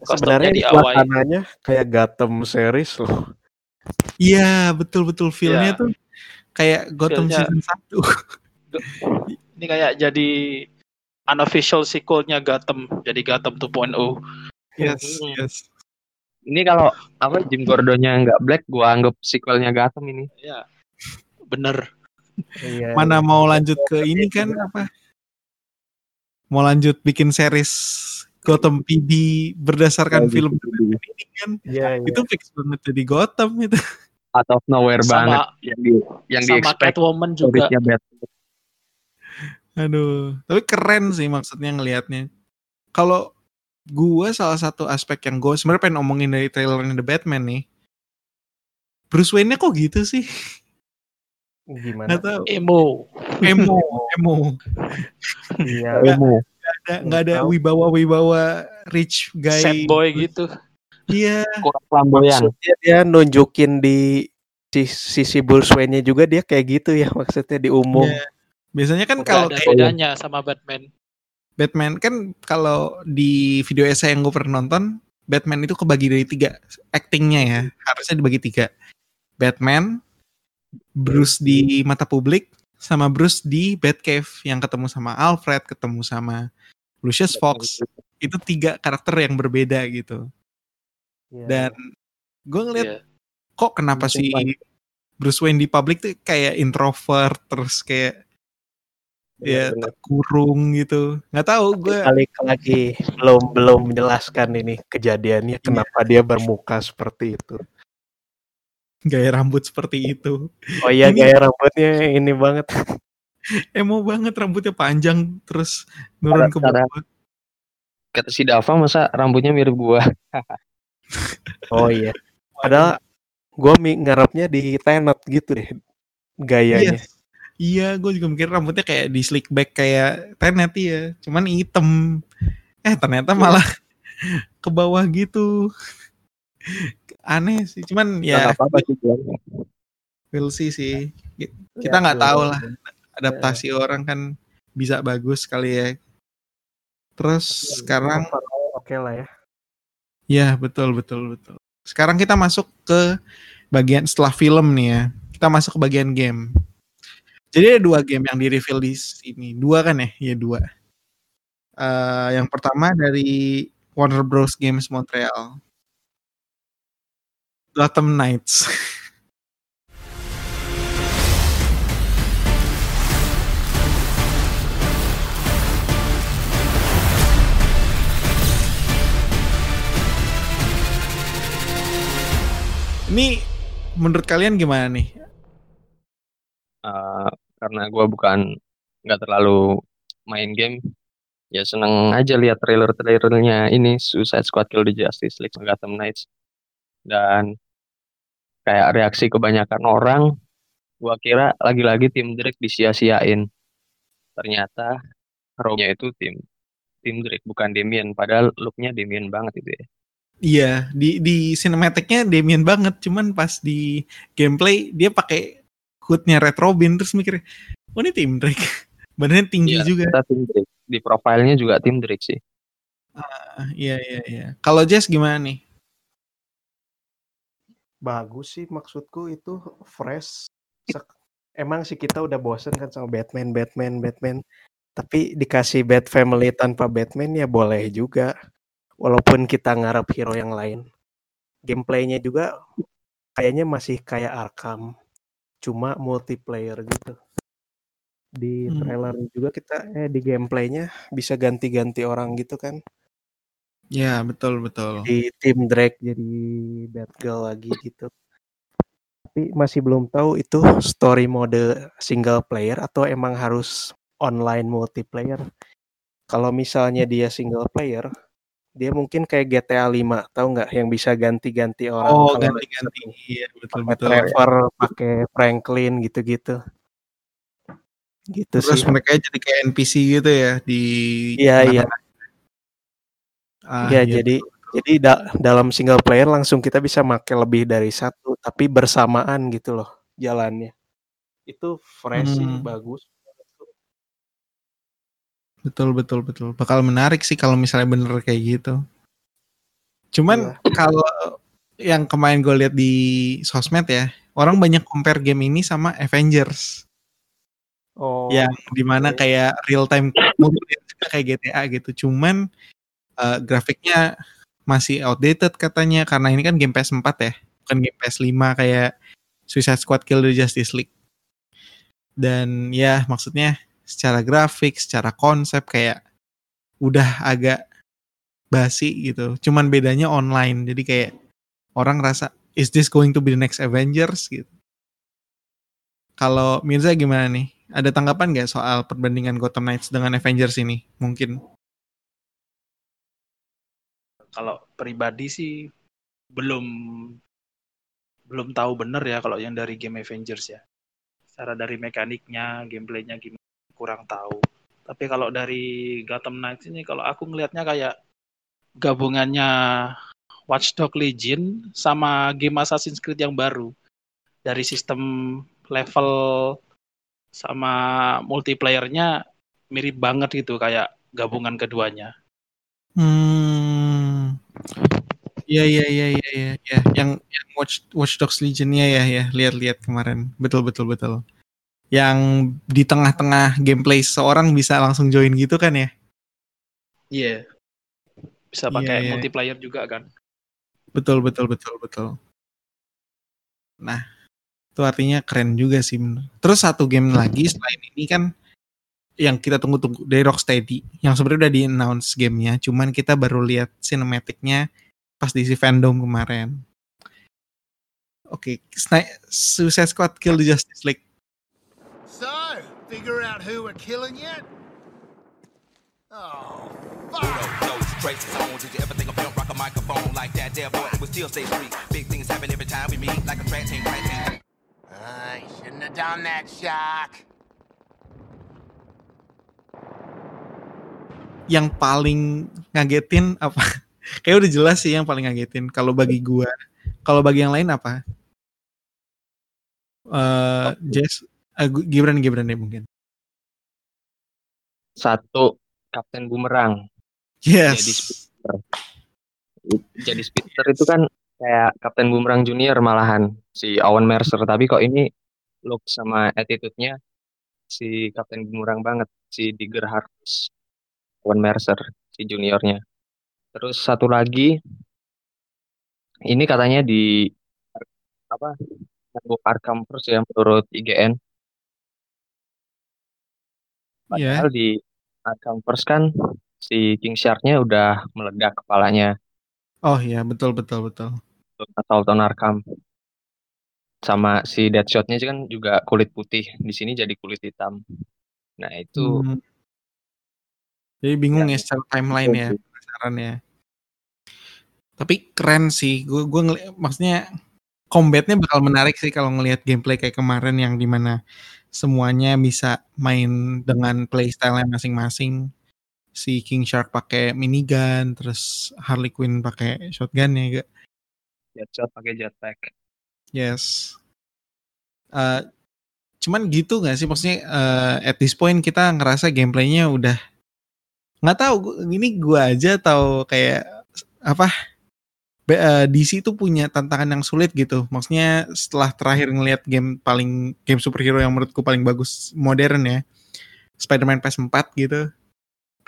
Sebenarnya suasananya kayak Gotham series loh. Iya, betul-betul filmnya ya. Tuh kayak Gotham season satu. Ini kayak jadi unofficial sequel-nya Gotham. Jadi Gotham two point oh. Yes, yes. Ini kalau apa Jim Gordon-nya nggak black, gua anggap sequel-nya Gotham ini. Iya. Bener. Ya, mana ya. Mau lanjut ke ini kan apa? Mau lanjut bikin series Gotham P D berdasarkan ya, film ini kan ya, ya. Itu fix banget jadi Gotham itu. Out of nowhere sama, banget yang di yang di expect Catwoman juga. Aduh, tapi keren sih maksudnya ngelihatnya. Kalau gue salah satu aspek yang gue sebenarnya pengen ngomongin dari trailernya The Batman nih. Bruce Wayne-nya kok gitu sih? Gimana? Atau emo, emo, emo. Iya, emo. Enggak ada wibawa-wibawa rich guy. Sad boy gitu. Iya. Kurang flamboyan. Dia nunjukin di sisi Bruce Wayne-nya juga dia kayak gitu ya maksudnya di umum. Ya. Biasanya kan kalau bedanya sama Batman. Batman kan kalau di video essay yang gue pernah nonton, Batman itu kebagi dari tiga actingnya ya. Harusnya dibagi tiga. Batman, Bruce di mata publik sama Bruce di Batcave yang ketemu sama Alfred, ketemu sama Lucius Fox. Itu tiga karakter yang berbeda gitu. Yeah. Dan gue ngeliat yeah. kok kenapa si Bruce Wayne di publik tuh kayak introvert terus kayak yeah, ya terkurung gitu. Nggak tahu gue. Lagi-lagi belum belum menjelaskan ini kejadiannya kenapa yeah. dia bermuka seperti itu. Gaya rambut seperti itu. Oh iya ini, gaya rambutnya ini banget. Emo banget, rambutnya panjang terus nurun ke bawah. Kata si Dava masa rambutnya mirip gua. Oh iya. Padahal gua ngarepnya di Tenet gitu deh gayanya. Yes. Iya, gua juga mikir rambutnya kayak di slick back kayak Tenet ya. Cuman hitam. Eh ternyata malah ke bawah gitu. Aneh sih, cuman ya we'll see sih, kita nggak ya, tahu lah adaptasi ya. Orang kan bisa bagus kali ya. Terus ya, sekarang oke okay lah ya. Ya betul betul betul. Sekarang kita masuk ke bagian setelah film nih ya, kita masuk ke bagian game. Jadi ada dua game yang di-reveal di sini, dua kan ya, ya dua. Uh, yang pertama dari Warner Bros Games Montreal. Gotham Knights. Ini menurut kalian gimana nih? Uh, karena gue bukan nggak terlalu main game, ya seneng aja lihat trailer-trailernya ini Suicide Squad Kill the Justice League, Gotham Knights, dan kayak reaksi kebanyakan orang, gue kira lagi-lagi tim Drake disia-siain. Ternyata role-nya itu tim tim Drake bukan Damien, padahal look-nya Damien banget itu ya. Iya, di di cinematic-nya Damien banget, cuman pas di gameplay dia pakai hood-nya Red Robin, terus mikir, "Oh, ini tim Drake." Badannya tinggi ya, juga. Kita tim Drake. Di profilnya juga tim Drake sih. Uh, iya iya iya. Kalau Jess gimana nih? Bagus sih, maksudku itu fresh. Sek- Emang sih kita udah bosen kan sama Batman, Batman, Batman. Tapi dikasih Bat Family tanpa Batman ya boleh juga. Walaupun kita ngarep hero yang lain. Gameplaynya juga kayaknya masih kayak Arkham. Cuma multiplayer gitu. Di trailer hmm. juga kita, eh di gameplaynya bisa ganti-ganti orang gitu kan. Ya betul, betul. Di tim Drake jadi Batgirl lagi gitu. Tapi masih belum tahu itu story mode single player atau emang harus online multiplayer. Kalau misalnya dia single player, dia mungkin kayak G T A five, tahu nggak, yang bisa ganti-ganti orang. Oh, kalau ganti-ganti. Iya, betul, betul. Trevor ya. Pakai Franklin gitu-gitu. Gitu terus sih. Mereka jadi kayak N P C gitu ya di. Iya, iya. Ah, ya, iya, jadi Jadi da- dalam single player langsung kita bisa make lebih dari satu, tapi bersamaan gitu loh jalannya. Itu fresh sih, hmm. bagus. Betul, betul, betul. Bakal menarik sih kalau misalnya bener kayak gitu. Cuman ya. Kalau yang kemarin gue lihat di sosmed ya, orang banyak compare game ini sama Avengers. Oh. Yang dimana kayak real time multiplayer kayak G T A gitu. Cuman uh, grafiknya masih outdated katanya, karena ini kan game P S four ya, bukan game P S five kayak Suicide Squad Kill the Justice League. Dan ya maksudnya secara grafik, secara konsep kayak udah agak basi gitu. Cuman bedanya online, jadi kayak orang rasa is this going to be the next Avengers gitu. Kalau Mirza gimana nih? Ada tanggapan gak soal perbandingan Gotham Knights dengan Avengers ini? Mungkin kalau pribadi sih belum belum tahu bener ya kalau yang dari game Avengers ya. Secara dari mekaniknya, gameplaynya gimana kurang tahu. Tapi kalau dari Gotham Knights ini kalau aku ngelihatnya kayak gabungannya Watch Dogs Legion sama game Assassin's Creed yang baru. Dari sistem level sama multiplayer-nya mirip banget gitu, kayak gabungan keduanya. Hmm, ya ya ya ya ya, ya. Yang, yang Watch Watch Dogs Legion-nya ya ya, lihat-lihat kemarin, betul betul betul. Yang di tengah-tengah gameplay seorang bisa langsung join gitu kan ya? Iya, yeah. Bisa pakai yeah, yeah. multiplayer juga kan? Betul betul betul betul. Nah, itu artinya keren juga sih. Terus satu game lagi selain ini kan? Yang kita tunggu-tunggu dari Rocksteady, yang sebenarnya udah di-announce gamenya, cuman kita baru lihat cinematicnya pas D C FanDome kemarin. Oke, okay. Suicide Squad Kill the Justice League. So, figure out who we're killing yet? Oh, fuck! I shouldn't have done that, Shock. Yang paling ngagetin apa? Kayak udah jelas sih yang paling ngagetin. Kalau bagi gua, kalau bagi yang lain apa? Uh, Jess, uh, Gibran Gibran deh mungkin. Satu, Kapten Bumerang. Yes. Jadi Spinter. Jadi Spinter itu kan kayak Kapten Bumerang Junior malahan si Owen Mercer. Tapi kok ini look sama attitude-nya si Kapten Bumerang banget, si Digger Harris. Owen Mercer, si juniornya. Terus satu lagi, ini katanya di apa? Arkham Verse ya menurut I G N. Padahal yeah. di Arkham Verse kan si King Shark-nya udah meledak kepalanya. Oh iya, betul betul betul. Assault on Arkham. sama si Deadshot-nya kan juga kulit putih, di sini jadi kulit hitam. Nah itu hmm. jadi bingung ya, ya secara timeline ya, penasaran ya. Tapi keren sih, gue gue ngel- maksudnya combatnya bakal menarik sih kalau ngelihat gameplay kayak kemarin yang dimana semuanya bisa main dengan playstyle masing-masing. Si King Shark pakai minigun, terus Harley Quinn pakai shotgun ya, gak? Deadshot pakai jetpack. Yes. Uh, cuman gitu nggak sih, maksudnya uh, at this point kita ngerasa gameplaynya udah nggak tahu. Ini gue aja tahu kayak apa D C itu punya tantangan yang sulit gitu. Maksudnya setelah terakhir ngelihat game paling game superhero yang menurutku paling bagus modern ya, Spider-Man P S four gitu.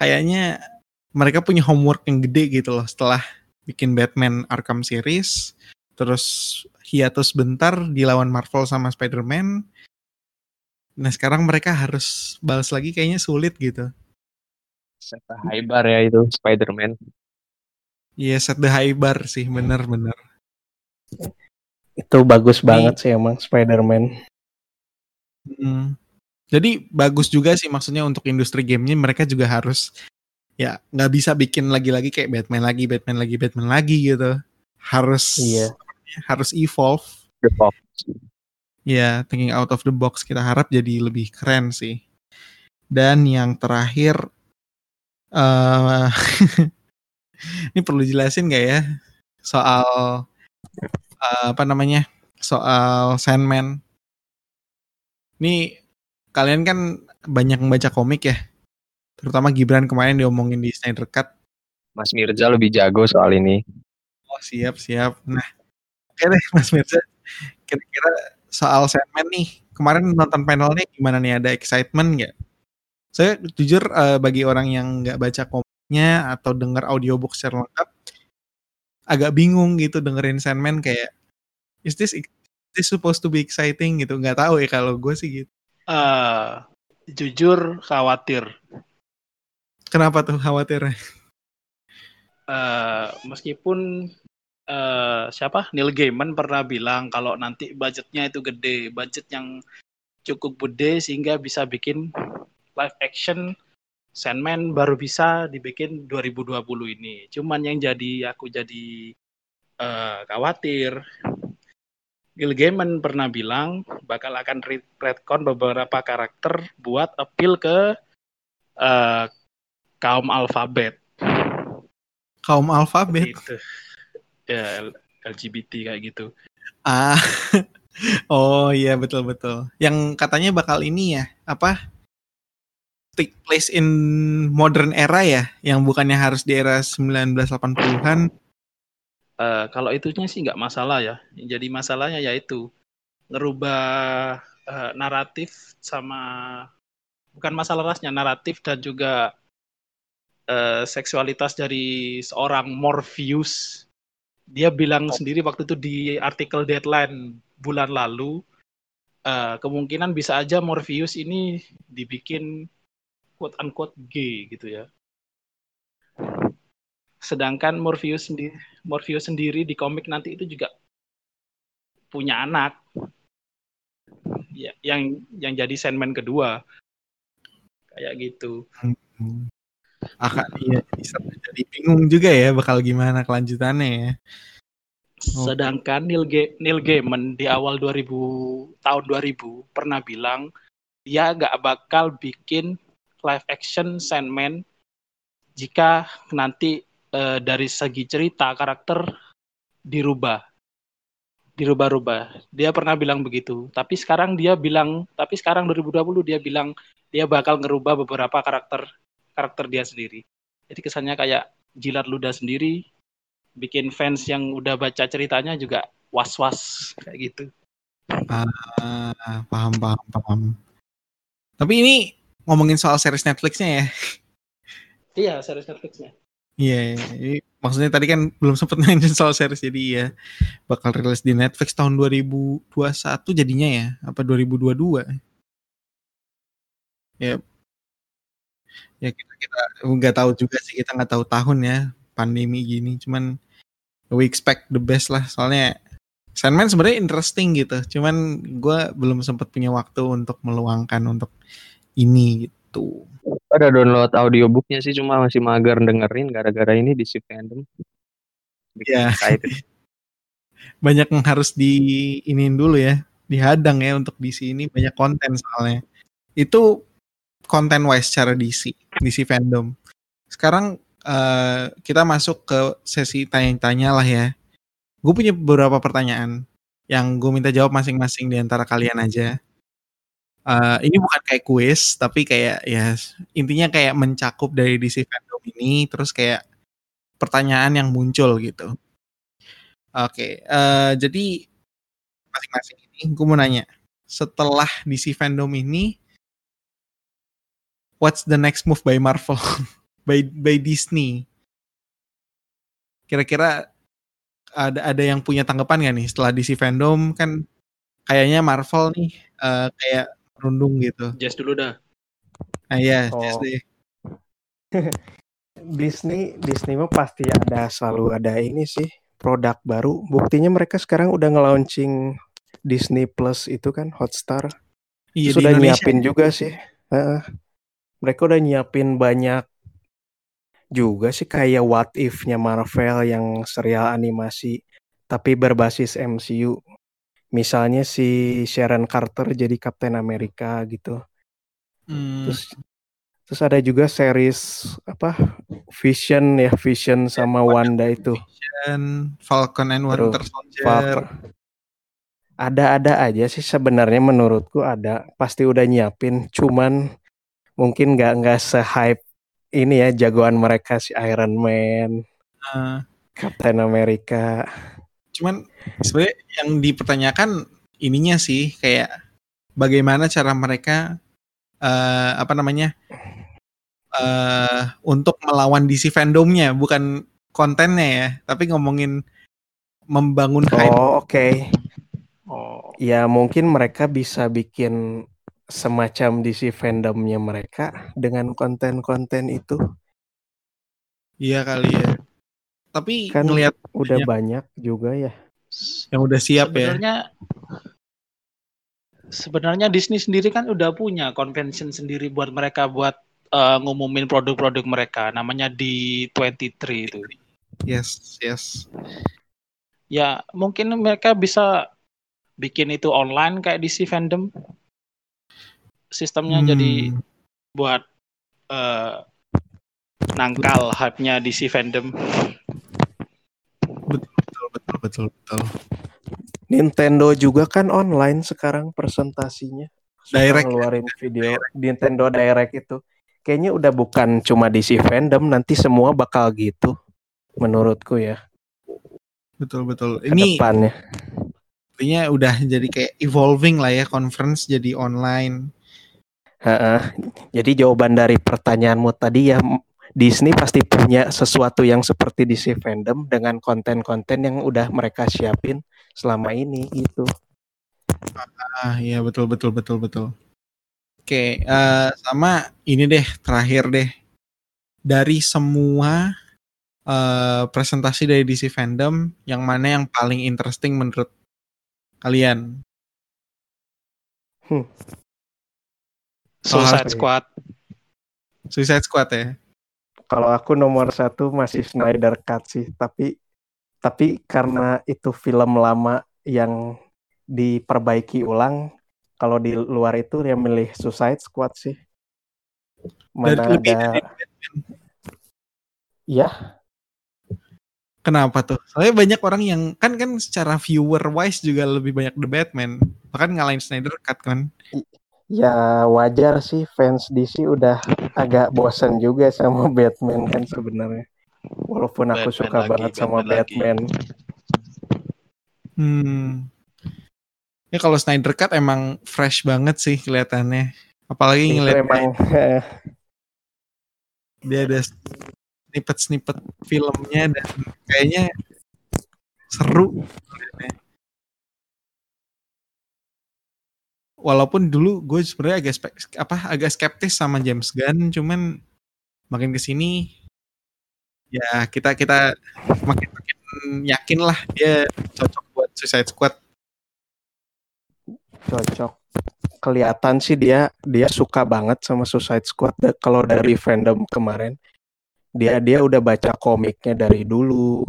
Kayaknya mereka punya homework yang gede gitu loh setelah bikin Batman Arkham series, terus hiatus bentar dilawan Marvel sama Spider-Man. Nah, sekarang mereka harus balas lagi, kayaknya sulit gitu. Serta high bar ya itu Spider-Man. Iya, yeah, set the high bar sih, bener-bener. Itu bagus banget sih emang Spider-Man. Hmm. Jadi bagus juga sih, maksudnya untuk industri gamenya mereka juga harus, ya nggak bisa bikin lagi-lagi kayak Batman lagi, Batman lagi, Batman lagi gitu. Harus, yeah. harus evolve. The box. Ya, yeah, thinking out of the box, kita harap jadi lebih keren sih. Dan yang terakhir, uh, ini perlu jelasin gak ya soal uh, apa namanya soal Sandman? Ini kalian kan banyak membaca komik ya, terutama Gibran kemarin diomongin di Snyder Cut. Mas Mirza lebih jago soal ini. Oh siap siap. Nah, oke deh Mas Mirza. Kira-kira soal Sandman nih kemarin nonton panelnya gimana nih, ada excitement nggak? Saya jujur uh, bagi orang yang nggak baca komik atau denger audiobook secara lengkap agak bingung gitu dengerin Sandman, kayak is this is this supposed to be exciting gitu, nggak tahu ya kalau gue sih gitu. Uh, jujur khawatir. Kenapa tuh khawatirnya? Uh, meskipun uh, siapa Neil Gaiman pernah bilang kalau nanti budgetnya itu gede, budget yang cukup gede sehingga bisa bikin live action Sandman baru bisa dibikin dua ribu dua puluh ini. Cuman yang jadi aku jadi uh, khawatir, Neil Gaiman pernah bilang bakal akan retcon beberapa karakter buat appeal ke uh, kaum alfabet. Kaum alfabet? Gitu. Ya, L G B T kayak gitu. Ah, oh iya betul-betul. Yang katanya bakal ini ya, apa? Take place in modern era ya, yang bukannya harus di era sembilan belas delapan puluhan. Uh, kalau itunya sih nggak masalah ya. Jadi masalahnya yaitu ngerubah uh, naratif sama bukan masalah rasnya, naratif dan juga uh, seksualitas dari seorang Morpheus. Dia bilang oh. sendiri waktu itu di artikel Deadline bulan lalu, uh, kemungkinan bisa aja Morpheus ini dibikin quote unquote gay gitu ya. Sedangkan Morpheus sendiri, Morpheus sendiri di komik nanti itu juga punya anak. Ya, yang yang jadi Sandman kedua. Kayak gitu. Hmm. Akan iya jadi bingung juga ya bakal gimana kelanjutannya ya. Oh. Sedangkan Neil Ga- Neil Gaiman di awal dua ribu tahun dua ribu pernah bilang dia gak bakal bikin live action Sandman jika nanti uh, dari segi cerita karakter dirubah dirubah-rubah. Dia pernah bilang begitu, tapi sekarang dia bilang tapi sekarang dua ribu dua puluh dia bilang dia bakal ngerubah beberapa karakter karakter dia sendiri. Jadi kesannya kayak jilat ludah sendiri, bikin fans yang udah baca ceritanya juga was-was kayak gitu. Ah, paham paham paham. Tapi ini ngomongin soal series Netflix-nya ya? Iya, series Netflix-nya. Iya, yeah, maksudnya tadi kan belum sempat mention soal series, jadi ya bakal rilis di Netflix tahun dua ribu dua puluh satu jadinya ya? Apa dua ribu dua puluh dua? Ya, yep. ya kita kita nggak tahu juga sih, kita nggak tahu tahun ya pandemi gini. Cuman we expect the best lah, soalnya Sandman sebenarnya interesting gitu, cuman gue belum sempat punya waktu untuk meluangkan untuk ini gitu. Ada download audiobooknya sih, cuma masih mager dengerin gara-gara ini D C FanDome. Ya. Banyak yang harus diinin dulu ya, dihadang ya untuk D C ini, banyak konten soalnya. Itu konten wise secara D C, D C FanDome. Sekarang uh, kita masuk ke sesi tanya-tanya lah ya. Gue punya beberapa pertanyaan yang gue minta jawab masing-masing di antara kalian aja. Uh, ini bukan kayak kuis, tapi kayak ya intinya kayak mencakup dari D C FanDome ini, terus kayak pertanyaan yang muncul gitu. Oke, okay, uh, jadi masing-masing ini gue mau nanya, setelah D C FanDome ini, what's the next move by Marvel, by by Disney? Kira-kira ada ada yang punya tanggapan nggak nih setelah D C FanDome kan kayaknya Marvel nih uh, kayak merundung gitu. Jess dulu dah. Nah iya, oh. Jess deh. Disney Disney mah pasti ada, selalu ada ini sih produk baru. Buktinya mereka sekarang udah nge-launching Disney Plus itu kan, Hotstar. Iya, sudah nyiapin juga sih. Uh, mereka udah nyiapin banyak juga sih, kayak What If-nya Marvel yang serial animasi tapi berbasis M C U. Misalnya si Sharon Carter jadi Kapten Amerika gitu. Hmm. Terus terus ada juga series apa? Vision ya, Vision sama yeah, Wanda itu. Vision, Falcon and Winter Soldier. Falcon. Ada-ada aja sih sebenarnya menurutku, ada, pasti udah nyiapin, cuman mungkin enggak enggak se-hype ini ya, jagoan mereka si Iron Man, uh, Captain America. Cuman sebenarnya yang dipertanyakan ininya sih, kayak bagaimana cara mereka uh, apa namanya uh, untuk melawan D C FanDome-nya, bukan kontennya ya, tapi ngomongin membangun hype. Oh oke. Okay. Oh ya, mungkin mereka bisa bikin semacam D C FanDome-nya mereka dengan konten-konten itu. Iya kali ya. Tapi kan ngelihat udah banyak, banyak juga ya yang udah siap sebenarnya, ya. Sebenarnya Disney sendiri kan udah punya convention sendiri buat mereka, buat uh, ngumumin produk-produk mereka, namanya D dua puluh tiga itu. Yes, yes. Ya, mungkin mereka bisa bikin itu online kayak D C FanDome. Sistemnya hmm. jadi buat uh, nangkal hype-nya D C FanDome. Betul, betul, betul, betul, betul. Nintendo juga kan online sekarang presentasinya. Direct ngeluarin ya? Video Direct. Nintendo Direct itu. Kayaknya udah bukan cuma D C FanDome, nanti semua bakal gitu menurutku ya. Betul, betul. Ini kedepannya. Artinya udah jadi kayak evolving lah ya, conference jadi online. Uh, jadi jawaban dari pertanyaanmu tadi ya, Disney pasti punya sesuatu yang seperti D C FanDome dengan konten-konten yang udah mereka siapin selama ini gitu. Ah, iya betul betul betul betul. Oke, uh, sama ini deh terakhir deh, dari semua uh, presentasi dari D C FanDome yang mana yang paling interesting menurut kalian? Hmm. Suicide oh, Squad. Suicide Squad ya. Kalau aku nomor satu masih Snyder Cut sih, tapi tapi karena itu film lama yang diperbaiki ulang, kalau di luar itu dia milih Suicide Squad sih. Mana dari, ada dari Batman. Ya. Kenapa tuh? Soalnya banyak orang yang kan kan secara viewer wise juga lebih banyak The Batman, bahkan ngalahin Snyder Cut kan. I- Ya wajar sih, fans D C udah agak bosan juga sama Batman kan sebenarnya. Walaupun aku Batman suka lagi, banget Batman sama lagi. Batman. Hmm. Ya kalau Snyder Cut emang fresh banget sih kelihatannya. Apalagi itu ngeliat emang, dia ada snippet-snippet filmnya dan kayaknya seru. Walaupun dulu gue sebenarnya agak spe- apa agak skeptis sama James Gunn, cuman makin kesini ya kita kita makin makin yakin lah dia cocok buat Suicide Squad. Cocok. Kelihatan sih dia dia suka banget sama Suicide Squad. Kalau dari fandom kemarin, dia dia udah baca komiknya dari dulu.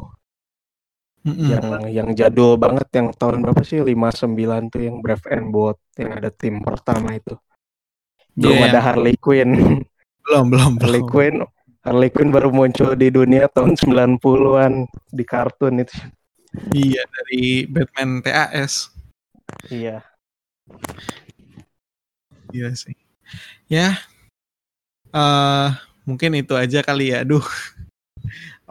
Mm-hmm. Yang yang jadul banget, yang tahun berapa sih? lima sembilan tuh yang Brave and Bold, yang ada tim pertama itu. Belum yeah. ada Harley Quinn. Belum, belum, belum. Harley Quinn. Harley Quinn baru muncul di dunia tahun sembilan puluhan di kartun itu. Iya, dari Batman T A S. Iya. Iya sih. Ya. Uh, mungkin itu aja kali ya. Aduh.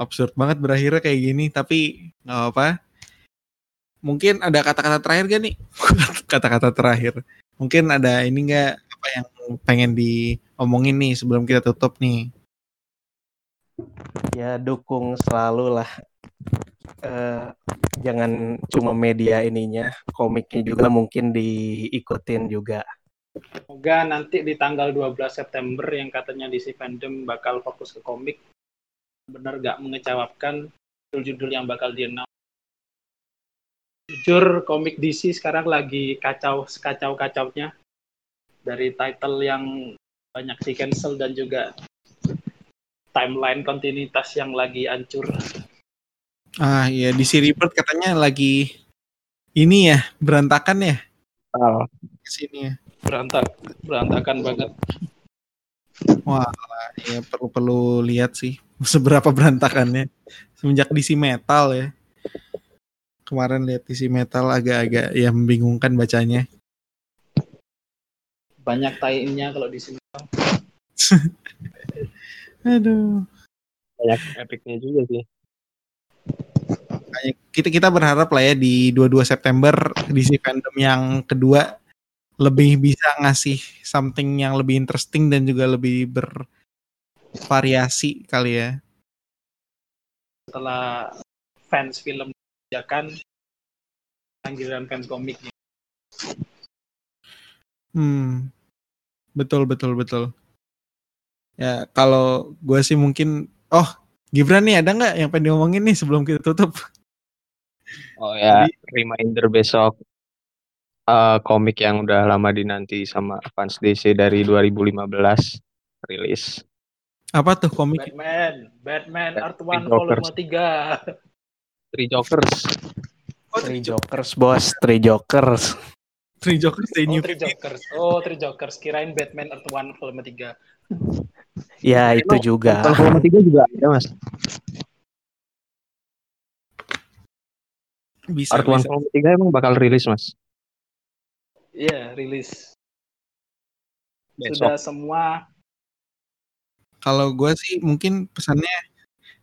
Absurd banget berakhirnya kayak gini, tapi nggak apa-apa. Mungkin ada kata-kata terakhir gak nih? Kata-kata terakhir. Mungkin ada ini nggak, apa yang pengen diomongin nih sebelum kita tutup nih? Ya dukung selalu lah. Uh, jangan cuma media ininya, komiknya juga mungkin diikutin juga. Semoga nanti di tanggal dua belas September yang katanya D C FanDome bakal fokus ke komik. Bener gak mengecewakan judul-judul yang bakal dienam. Jujur komik D C sekarang lagi kacau sekacau-kacaunya, dari title yang banyak di cancel dan juga timeline kontinuitas yang lagi hancur. Ah iya, D C Rebirth katanya lagi ini ya, berantakan ya. Oh. Kesini ya. Berantak, berantakan banget. Wah, ya perlu-perlu lihat sih seberapa berantakannya semenjak D C Metal ya. Kemarin lihat D C Metal agak-agak ya membingungkan bacanya. Banyak tie-innya kalau D C Metal. Aduh. Banyak epicnya juga sih. Kita kita berharap lah ya di dua puluh dua September D C FanDome yang kedua lebih bisa ngasih something yang lebih interesting dan juga lebih bervariasi kali ya. Setelah fans film dikerjakan, panggilan fans komiknya. Hmm, betul betul betul. Ya kalau gue sih mungkin, oh Gibran nih ada nggak yang pengen diomongin nih sebelum kita tutup? Oh ya, jadi, reminder besok. Uh, komik yang udah lama dinanti sama fans D C dari dua ribu lima belas rilis. Apa tuh komik? Batman, Batman Earth One Volume tiga. Three Jokers. Oh, Three Jokers bos, Three Jokers. Three Jokers, oh, Three Jokers. Oh, Three Jokers. Kirain Batman Earth One Volume tiga. Ya itu oh, juga. Volume tiga juga ada mas. Bisa, Earth One Volume tiga emang bakal rilis mas. Iya, yeah, rilis. Sudah besok. Semua. Kalau gue sih mungkin pesannya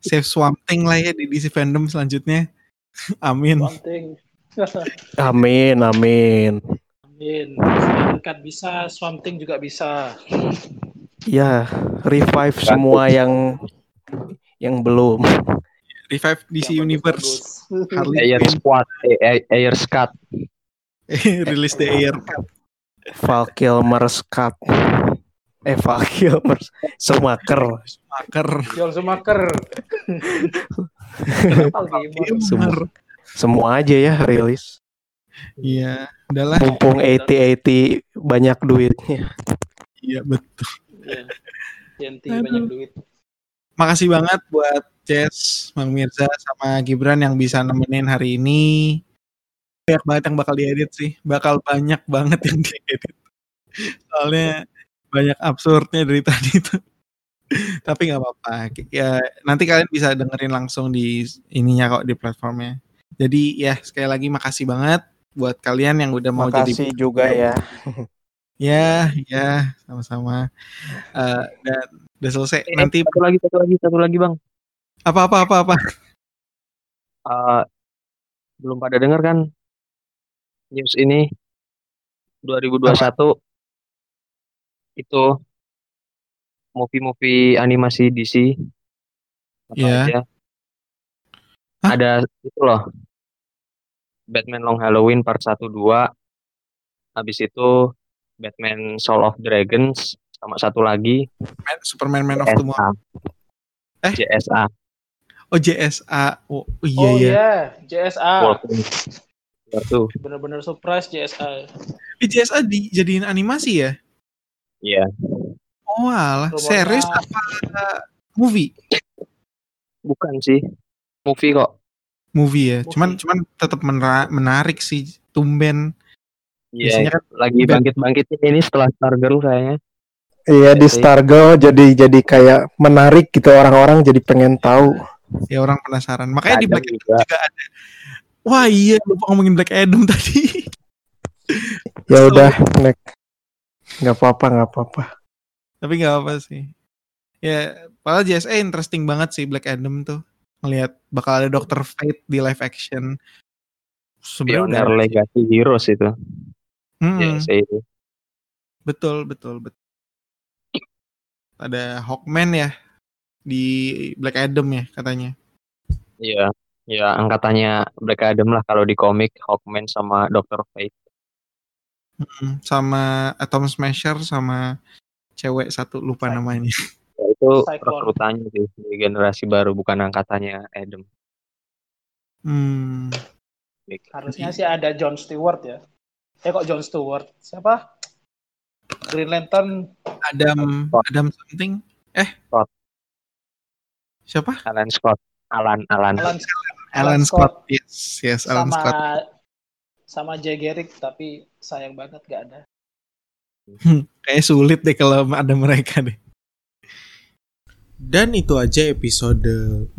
save Swamp Thing lah ya di D C FanDome selanjutnya. Amin. Amin, amin. Amin. Snyder Cut bisa, Swamp Thing juga bisa. Ya, revive Cut. Semua yang yang belum. Revive D C yang Universe. Air Squad, Air Squad. Rilis the air cut. Val Kilmer's cut. Eh Val Kilmer's Schumacher. Schumacher. Joel Schumacher. Semua, semua aja ya rilis. Iya, udahlah. Mumpung eighty eighty banyak duitnya. Iya betul. Yanti banyak duit. Makasih banget buat Jess, Mang Mirza sama Gibran yang bisa nemenin hari ini. Banyak banget yang bakal diedit sih, bakal banyak banget yang diedit. Soalnya banyak absurdnya dari tadi tuh. Tapi nggak apa-apa. Ya, nanti kalian bisa dengerin langsung di ininya kok, di platformnya. Jadi ya sekali lagi makasih banget buat kalian yang udah mau makasih jadi. Makasih juga ya. Ya, ya sama-sama. Uh, dan udah selesai. Eh, nanti satu lagi, satu lagi, satu lagi bang. Apa, apa, apa, apa? Uh, belum pada denger kan? News ini dua ribu dua puluh satu apa? Itu movie-movie animasi D C yeah. Ada itu loh Batman Long Halloween part satu dua, habis itu Batman Soul of Dragons, sama satu lagi Man, Superman Man J S A. Of Tomorrow eh? J S A Oh J S A. Oh iya oh, ya. Yeah. J S A. Satu. Bener-bener surprise J S A. Eh, J S A dijadiin animasi ya? Iya. Yeah. Oh alah, series apa movie? Bukan sih. Movie kok. Movie ya. Movie. Cuman cuman tetap menra- menarik sih, tumben. Iya. Yeah, kan lagi bangkit-bangkitnya ini setelah Stargirl kayaknya. Iya, di Stargirl jadi jadi kayak menarik gitu, orang-orang jadi pengen tahu. Ya orang penasaran. Makanya Adam di Black Adam juga. juga ada. Wah iya, lupa ngomongin Black Adam tadi. Ya udah, nek. Gak apa-apa, gak apa-apa. Tapi gak apa sih. Ya, padahal J S A interesting banget sih Black Adam tuh. Ngelihat bakal ada Doctor Fate di live action. Sebenarnya legacy heroes itu. Hmm. J S A itu. Betul, betul, betul. Ada Hawkman ya di Black Adam ya katanya. Iya, ya angkatannya Black Adam lah kalau di komik, Hawkman sama Doctor Fate. Mm-hmm. Sama Atom Smasher sama cewek satu lupa Cyclone namanya. Ya, itu rekrutannya sih di generasi baru, bukan angkatannya Adam. Hmm. Harusnya sih ada Jon Stewart ya. Eh kok Jon Stewart? Siapa? Green Lantern Adam Scott. Adam something eh Scott. Siapa? Alan Scott Alan Alan Alan, Alan Scott. Scott yes yes Alan sama, Scott sama Jay Garrick tapi sayang banget gak ada. hmm, kayak sulit deh kalau ada mereka deh. Dan itu aja episode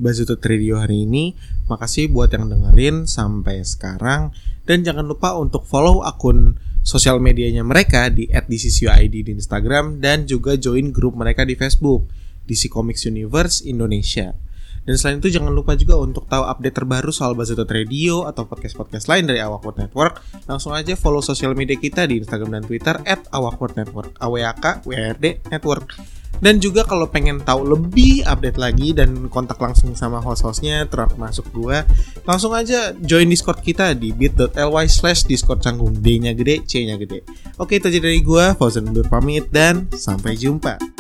Basuta Radio hari ini. Makasih buat yang dengerin sampai sekarang. Dan jangan lupa untuk follow akun sosial medianya mereka di at D C C U I D di Instagram. Dan juga join grup mereka di Facebook, D C Comics Universe Indonesia. Dan selain itu jangan lupa juga untuk tahu update terbaru soal Basuta Radio atau podcast-podcast lain dari Awkward Network. Langsung aja follow sosial media kita di Instagram dan Twitter at awkward network A W A K W R D Network. Dan juga kalau pengen tahu lebih update lagi dan kontak langsung sama host-hostnya termasuk gua, langsung aja join Discord kita di bit dot l y slash discord canggung D-nya gede, C-nya gede. Oke, itu aja dari gua, Fauzan undur pamit dan sampai jumpa.